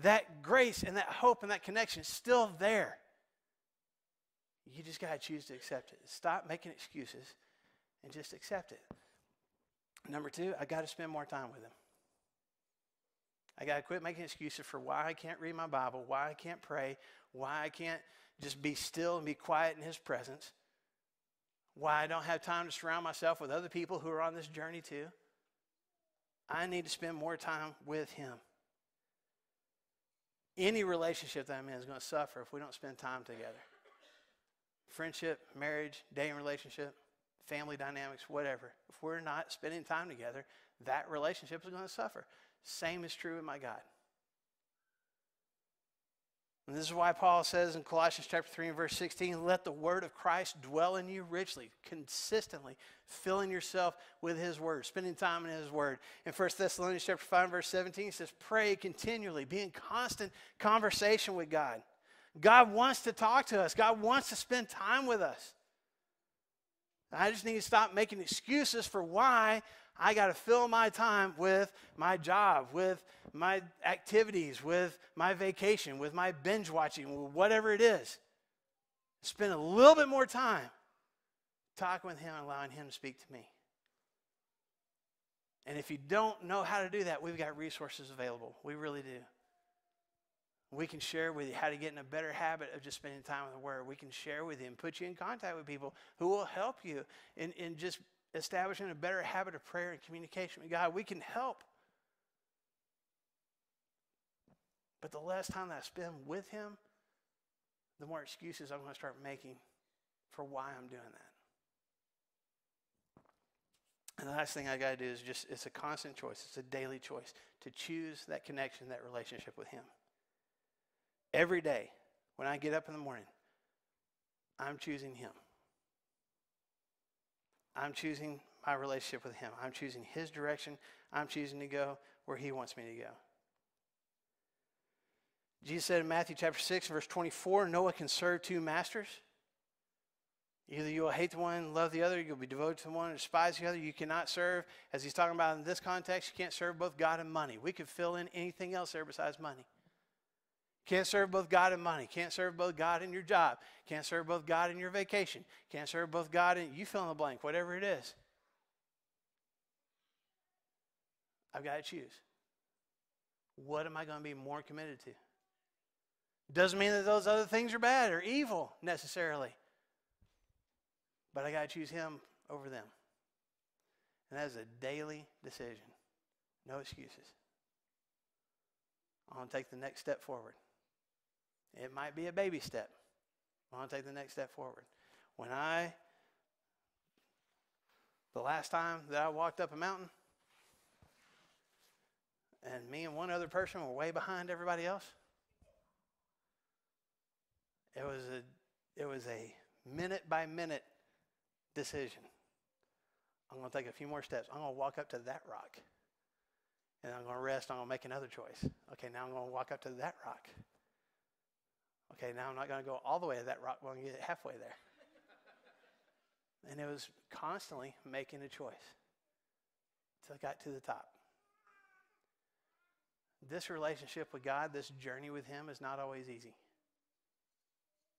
that grace and that hope and that connection. It's still there. You just got to choose to accept it. Stop making excuses and just accept it. Number two, I got to spend more time with him. I got to quit making excuses for why I can't read my Bible, why I can't pray, why I can't just be still and be quiet in his presence, why I don't have time to surround myself with other people who are on this journey too. I need to spend more time with him. Any relationship that I'm in is going to suffer if we don't spend time together. Friendship, marriage, dating relationship, family dynamics, whatever. If we're not spending time together, that relationship is going to suffer. Same is true with my God. And this is why Paul says in Colossians chapter 3 and verse 16, let the word of Christ dwell in you richly, consistently, filling yourself with his word, spending time in his word. In 1 Thessalonians chapter 5 and verse 17, it says, pray continually, be in constant conversation with God. God wants to talk to us. God wants to spend time with us. I just need to stop making excuses for why I got to fill my time with my job, with my activities, with my vacation, with my binge watching, whatever it is. Spend a little bit more time talking with him and allowing him to speak to me. And if you don't know how to do that, we've got resources available. We really do. We can share with you how to get in a better habit of just spending time with the Word. We can share with you and put you in contact with people who will help you in just establishing a better habit of prayer and communication with God. We can help. But the less time that I spend with him, the more excuses I'm going to start making for why I'm doing that. And the last thing I got to do is just, it's a constant choice. It's a daily choice to choose that connection, that relationship with him. Every day when I get up in the morning, I'm choosing him. I'm choosing my relationship with him. I'm choosing his direction. I'm choosing to go where he wants me to go. Jesus said in Matthew chapter 6, verse 24, no one can serve two masters. Either you will hate the one, love the other, you'll be devoted to the one, despise the other. You cannot serve, as he's talking about in this context, you can't serve both God and money. We could fill in anything else there besides money. Can't serve both God and money. Can't serve both God and your job. Can't serve both God and your vacation. Can't serve both God and you fill in the blank, whatever it is. I've got to choose. What am I going to be more committed to? Doesn't mean that those other things are bad or evil necessarily. But I got to choose him over them. And that is a daily decision. No excuses. I want to take the next step forward. It might be a baby step. I want to take the next step forward. When the last time that I walked up a mountain, and me and one other person were way behind everybody else, it was a minute-by-minute decision. I'm going to take a few more steps. I'm going to walk up to that rock. And I'm going to rest. I'm going to make another choice. Okay, now I'm going to walk up to that rock. Okay, now I'm not going to go all the way to that rock. We're going to get halfway there. And it was constantly making a choice until I got to the top. This relationship with God, this journey with him is not always easy.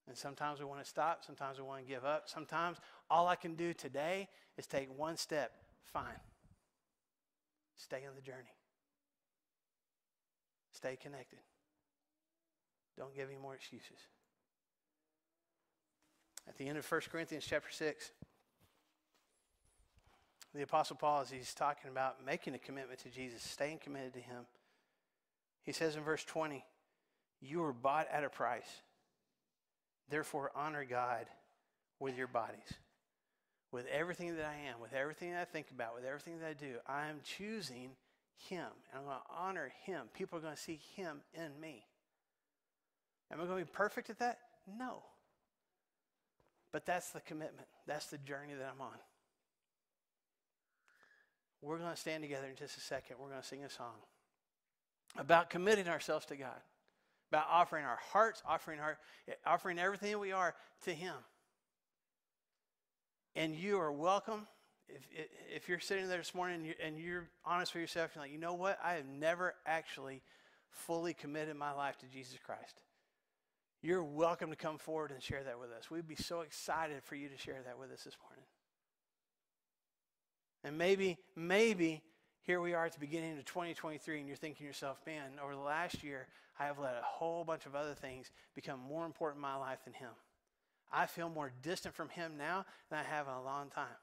And sometimes we want to stop. Sometimes we want to give up. Sometimes all I can do today is take one step. Fine. Stay on the journey. Stay connected. Don't give any more excuses. At the end of 1 Corinthians chapter 6, the Apostle Paul, as he's talking about making a commitment to Jesus, staying committed to him, he says in verse 20, "You were bought at a price. Therefore, honor God with your bodies." With everything that I am, with everything that I think about, with everything that I do, I am choosing him. And I'm going to honor him. People are going to see him in me. Am I going to be perfect at that? No. But that's the commitment. That's the journey that I'm on. We're going to stand together in just a second. We're going to sing a song about committing ourselves to God, about offering our hearts, offering everything that we are to him. And you are welcome. If you're sitting there this morning and you're honest with yourself, you're like, you know what? I have never actually fully committed my life to Jesus Christ. You're welcome to come forward and share that with us. We'd be so excited for you to share that with us this morning. And maybe here we are at the beginning of 2023 and you're thinking to yourself, man, over the last year, I have let a whole bunch of other things become more important in my life than him. I feel more distant from him now than I have in a long time.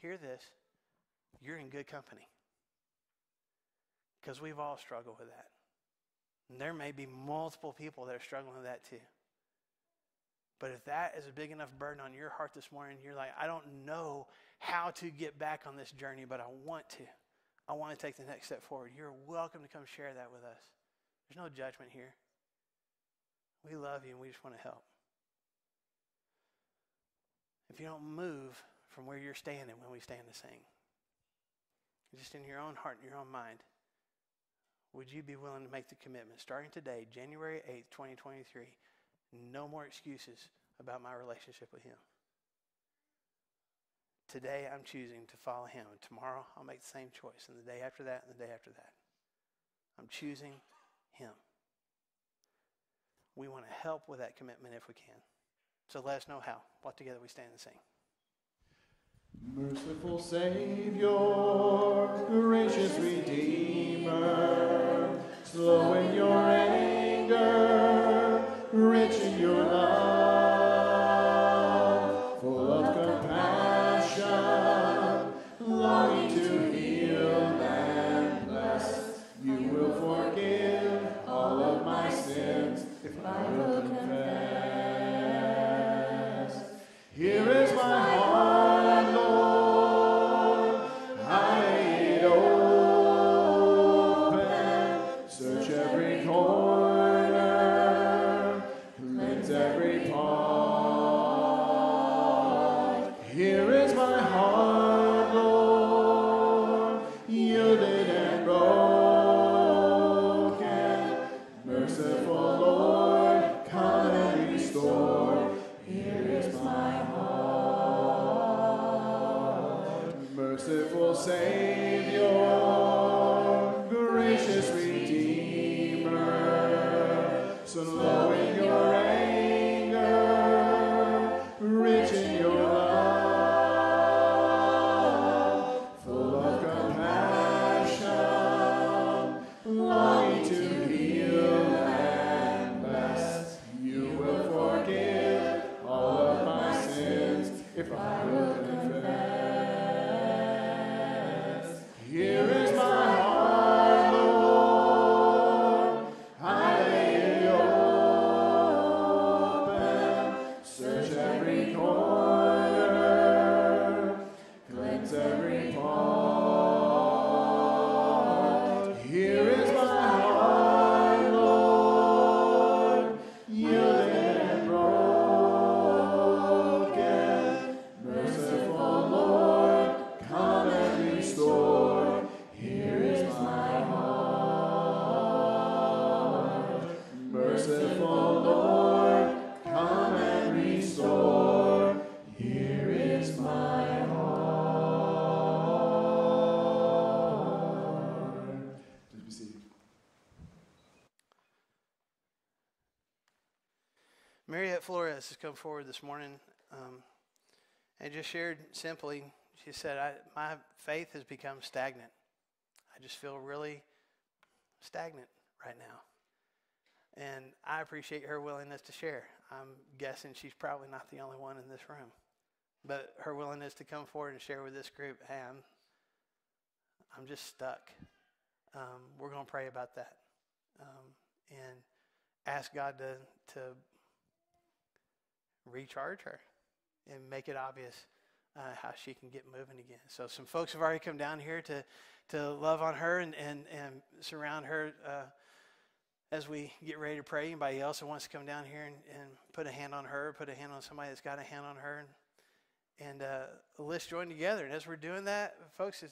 Hear this. You're in good company. Because we've all struggled with that. And there may be multiple people that are struggling with that too. But if that is a big enough burden on your heart this morning, you're like, I don't know how to get back on this journey, but I want to. I want to take the next step forward. You're welcome to come share that with us. There's no judgment here. We love you and we just want to help. If you don't move from where you're standing when we stand to sing, just in your own heart and your own mind, would you be willing to make the commitment starting today, January 8th, 2023, no more excuses about my relationship with him. Today I'm choosing to follow him. Tomorrow I'll make the same choice. And the day after that and the day after that. I'm choosing him. We want to help with that commitment if we can. So let us know how. While together we stand and sing. Merciful Savior, gracious Redeemer, slow in your anger, rich in your love, full of compassion, longing to heal and bless. You will forgive all of my sins. If I will confess, here is my heart, Lord, I lay it open, search every corner, cleanse every slow in your anger, rich in your love, full of compassion, longing to heal and bless. You will forgive all of my sins if I will confess. Here is my heart. Has come forward this morning and just shared simply. She said, my faith has become stagnant. I just feel really stagnant right now. And I appreciate her willingness to share. I'm guessing she's probably not the only one in this room, but her willingness to come forward and share with this group, hey, I'm just stuck. We're going to pray about that and ask God to recharge her and make it obvious how she can get moving again. So some folks have already come down here to love on her and surround her as we get ready to pray. Anybody else that wants to come down here and put a hand on her, put a hand on somebody that's got a hand on her, and let's join together. And as we're doing that, folks,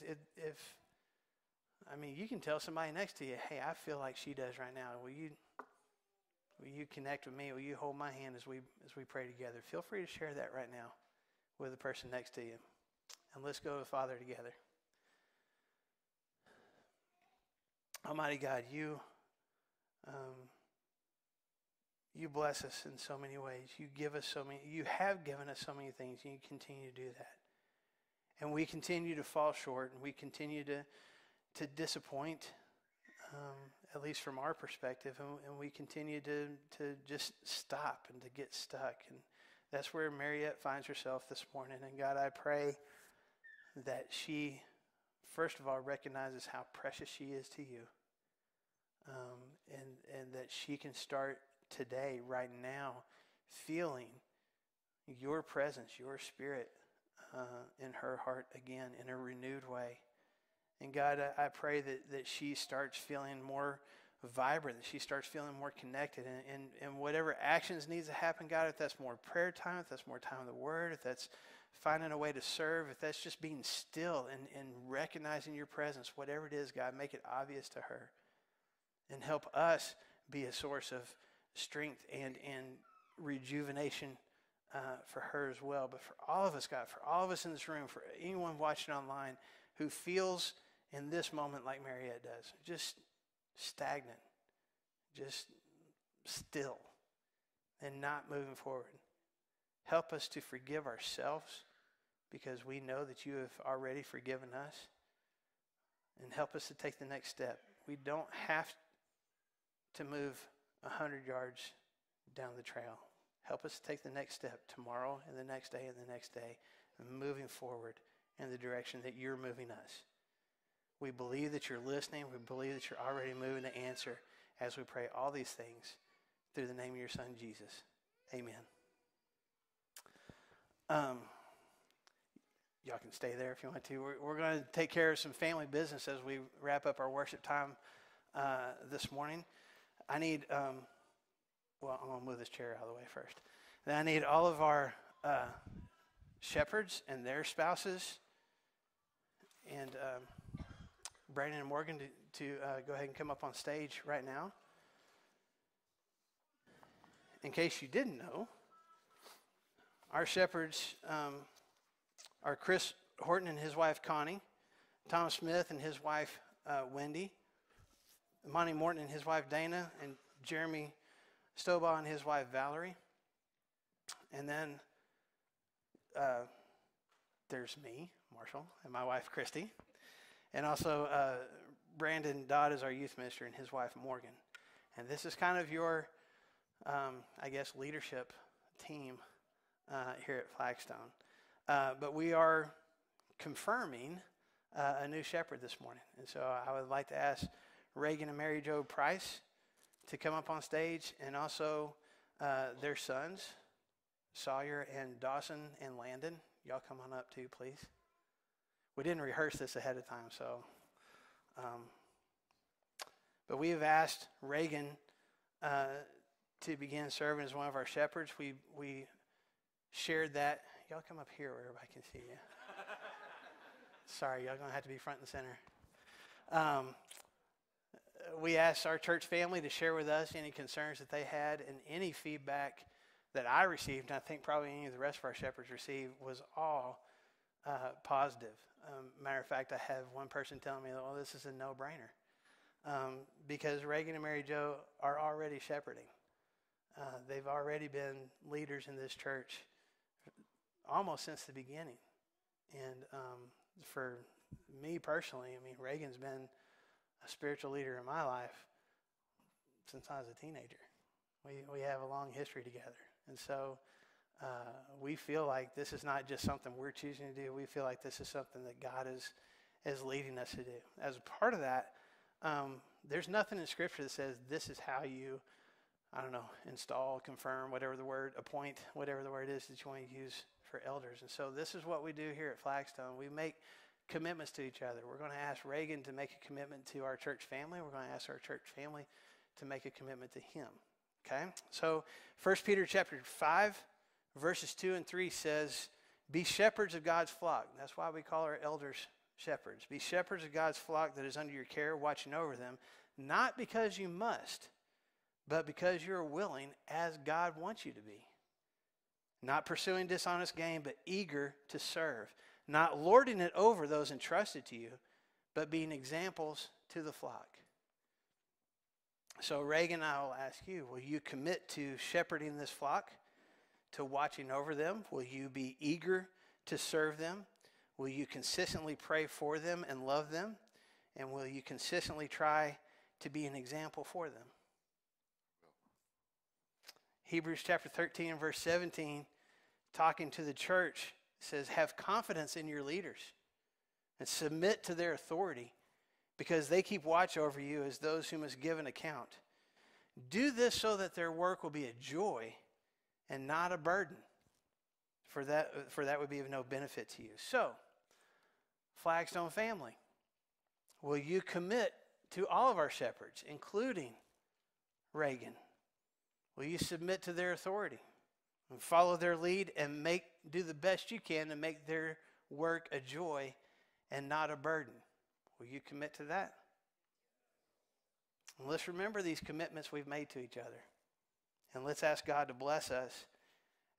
you can tell somebody next to you, hey, I feel like she does right now. Will you connect with me? Will you hold my hand as we pray together? Feel free to share that right now with the person next to you. And let's go to the Father together. Almighty God, you bless us in so many ways. You have given us so many things, and you continue to do that. And we continue to fall short, and we continue to disappoint, at least from our perspective, and we continue to just stop and to get stuck. And that's where Mariette finds herself this morning. And God, I pray that she, first of all, recognizes how precious she is to you, and that she can start today, right now, feeling your presence, your spirit in her heart again in a renewed way. And God, I pray that she starts feeling more vibrant, that she starts feeling more connected. And whatever actions needs to happen, God, if that's more prayer time, if that's more time in the Word, if that's finding a way to serve, if that's just being still and recognizing your presence, whatever it is, God, make it obvious to her. And help us be a source of strength and rejuvenation for her as well. But for all of us, God, for all of us in this room, for anyone watching online who feels in this moment like Mariette does, just stagnant, just still, and not moving forward. Help us to forgive ourselves, because we know that you have already forgiven us, and help us to take the next step. We don't have to move 100 yards down the trail. Help us to take the next step tomorrow and the next day and the next day, moving forward in the direction that you're moving us. We believe that you're listening. We believe that you're already moving to answer as we pray all these things through the name of your Son, Jesus. Amen. Y'all can stay there if you want to. We're going to take care of some family business as we wrap up our worship time this morning. I need, I'm going to move this chair out of the way first. Then I need all of our shepherds and their spouses and Brandon and Morgan to go ahead and come up on stage right now. In case you didn't know, our shepherds are Chris Horton and his wife Connie, Tom Smith and his wife Wendy, Monty Morton and his wife Dana, and Jeremy Stobaugh and his wife, Valerie. And then there's me, Marshall, and my wife, Christy. And also Brandon Dodd is our youth minister and his wife, Morgan. And this is kind of your, I guess, leadership team here at Flagstone. But we are confirming a new shepherd this morning. And so I would like to ask Reagan and Mary Jo Price to come up on stage, and also their sons, Sawyer and Dawson and Landon. Y'all come on up too, please. We didn't rehearse this ahead of time, so. But we have asked Reagan to begin serving as one of our shepherds. We shared that. Y'all come up here where everybody can see you. Sorry, y'all gonna have to be front and center. We asked our church family to share with us any concerns that they had, and any feedback that I received, and I think probably any of the rest of our shepherds received, was all positive. Matter of fact, I have one person telling me, oh, this is a no-brainer, because Reagan and Mary Jo are already shepherding. They've already been leaders in this church almost since the beginning. And for me personally, I mean, Reagan's been a spiritual leader in my life since I was a teenager. We have a long history together. And so we feel like this is not just something we're choosing to do. We feel like this is something that God is leading us to do. As a part of that, there's nothing in Scripture that says this is how you, I don't know, install, confirm, whatever the word, appoint, whatever the word is that you want to use for elders. And so this is what we do here at Flagstone. We make commitments to each other. We're going to ask Reagan to make a commitment to our church family. We're going to ask our church family to make a commitment to him. Okay? So 1 Peter chapter 5, verses 2 and 3 says, "Be shepherds of God's flock." That's why we call our elders shepherds. "Be shepherds of God's flock that is under your care, watching over them, not because you must, but because you're willing, as God wants you to be. Not pursuing dishonest gain, but eager to serve. Not lording it over those entrusted to you, but being examples to the flock." So Reagan, I will ask you, will you commit to shepherding this flock, to watching over them? Will you be eager to serve them? Will you consistently pray for them and love them? And will you consistently try to be an example for them? Hebrews chapter 13 and verse 17, talking to the church, says, "Have confidence in your leaders and submit to their authority, because they keep watch over you as those who must give an account. Do this so that their work will be a joy and not a burden, for that would be of no benefit to you." So, Flagstone family, will you commit to all of our shepherds, including Reagan? Will you submit to their authority and follow their lead, and do the best you can to make their work a joy and not a burden? Will you commit to that? And let's remember these commitments we've made to each other. And let's ask God to bless us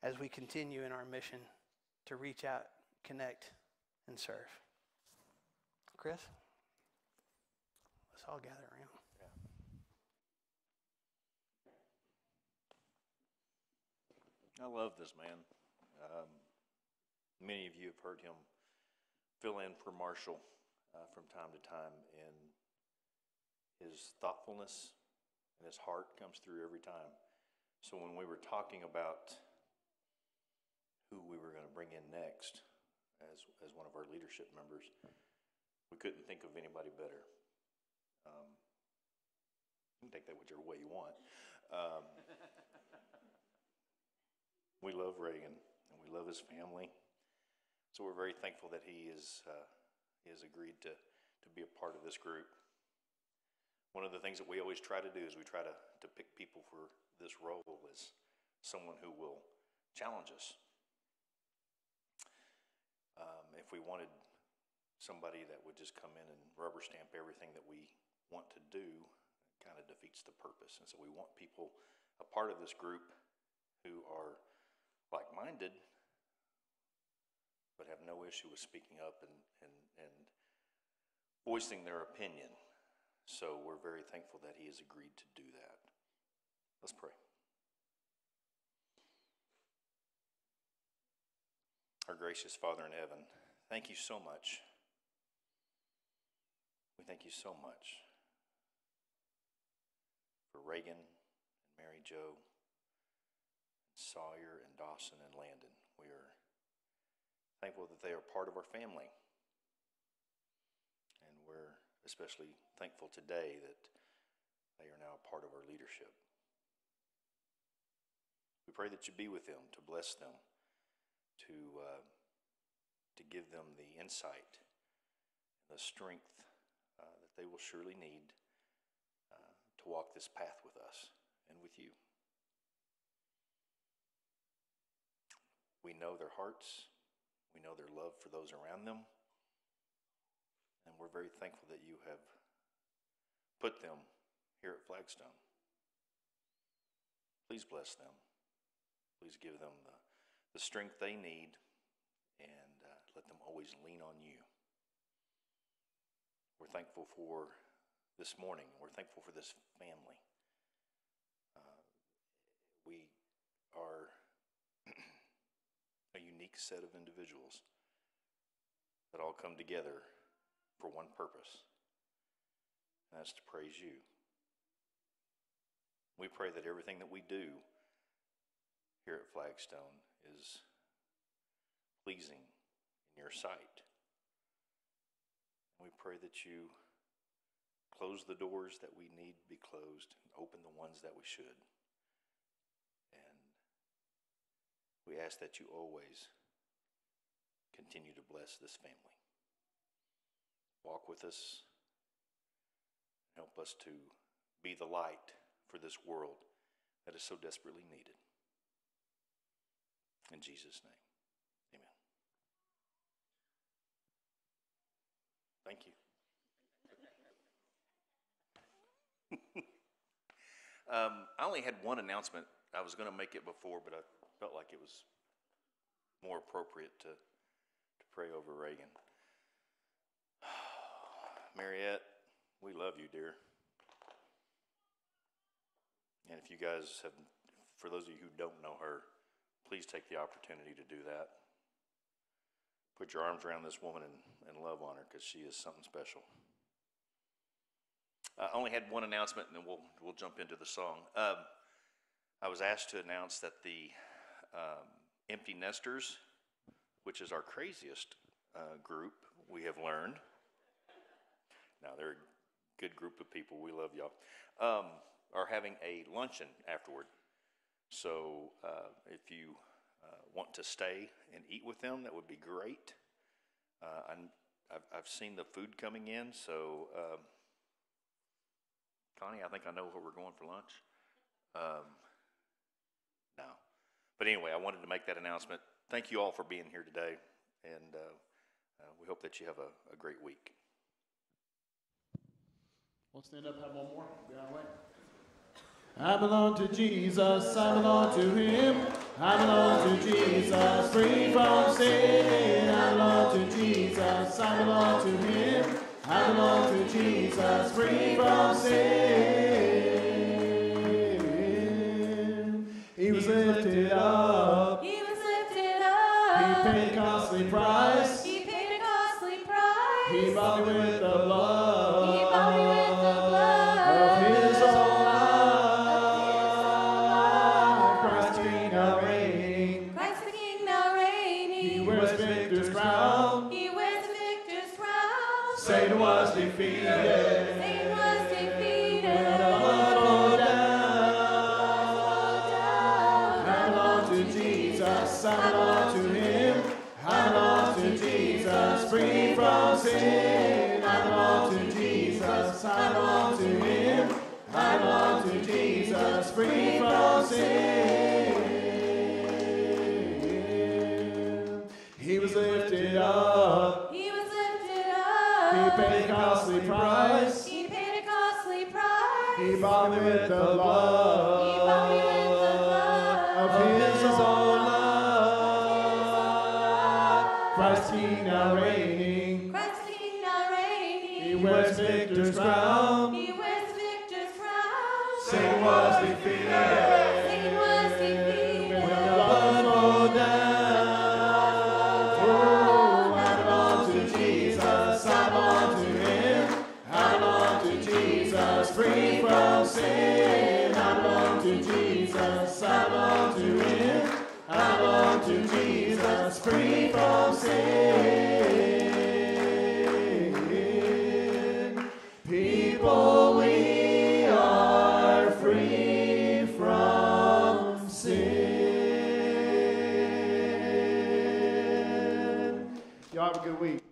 as we continue in our mission to reach out, connect, and serve. Chris, let's all gather around. I love this man. Many of you have heard him fill in for Marshall from time to time, and his thoughtfulness and his heart comes through every time. So when we were talking about who we were going to bring in next as one of our leadership members, we couldn't think of anybody better. You can take that whichever way you want. We love Reagan, and we love his family, so we're very thankful that he has agreed to be a part of this group. One of the things that we always try to do is we try to pick people for this role as someone who will challenge us. If we wanted somebody that would just come in and rubber stamp everything that we want to do, it kind of defeats the purpose, and so we want people a part of this group who are like-minded, but have no issue with speaking up and voicing their opinion. So we're very thankful that he has agreed to do that. Let's pray. gracious Father in heaven, thank you so much. We thank you so much for Reagan and Mary Jo, Sawyer and Dawson and Landon. We are thankful that they are part of our family. And we're especially thankful today that they are now a part of our leadership. We pray that you be with them, to bless them, to give them the insight, the strength that they will surely need to walk this path with us and with you. We know their hearts. We know their love for those around them. And we're very thankful that you have put them here at Flagstone. Please bless them. Please give them the strength they need, and let them always lean on you. We're thankful for this morning. We're thankful for this family. We are a unique set of individuals that all come together for one purpose, and that's to praise you. We pray that everything that we do here at Flagstone is pleasing in your sight. And we pray that you close the doors that we need to be closed and open the ones that we should. And we ask that you always continue to bless this family. Walk with us. Help us to be the light for this world that is so desperately needed. In Jesus' name, amen. Thank you. I only had one announcement. I was going to make it before, but I felt like it was more appropriate to pray over Reagan. Mariette, we love you, dear. And if you guys have, for those of you who don't know her, please take the opportunity to do that. Put your arms around this woman and love on her, because she is something special. I only had one announcement, and then we'll jump into the song. I was asked to announce that the Empty Nesters, which is our craziest group, we have learned. Now, they're a good group of people. We love y'all. Are having a luncheon afterward. So if you want to stay and eat with them, that would be great. I've seen the food coming in, so Connie, I think I know where we're going for lunch. No. But anyway, I wanted to make that announcement. Thank you all for being here today, and we hope that you have a great week. We'll stand up and have one more. Be on our way. I belong to Jesus, I belong to Him. I belong to Jesus, free from sin. I belong to Jesus, I belong to Him. I belong to Jesus, free from sin. He was lifted up. He was lifted up. He paid a costly price. He paid a costly price. He bought me with the blood. He bought me with the blood of His own. Satan was defeated. Satan was defeated. Let the blood flow down. I belong to Jesus. I belong to Him. I belong to Jesus, free from sin. I belong to Jesus. I belong to Him. I belong to Jesus, free from sin. He was lifted up. He paid a costly price. He paid a costly price. He bought me with the blood. He bought me with the blood of His own love. Christ King now reigning. Christ King now reigning. He wears victor's crown. He wears victor's crown. Satan was defeated. Satan was defeated. When the blood flowed down. Y'all have a good week.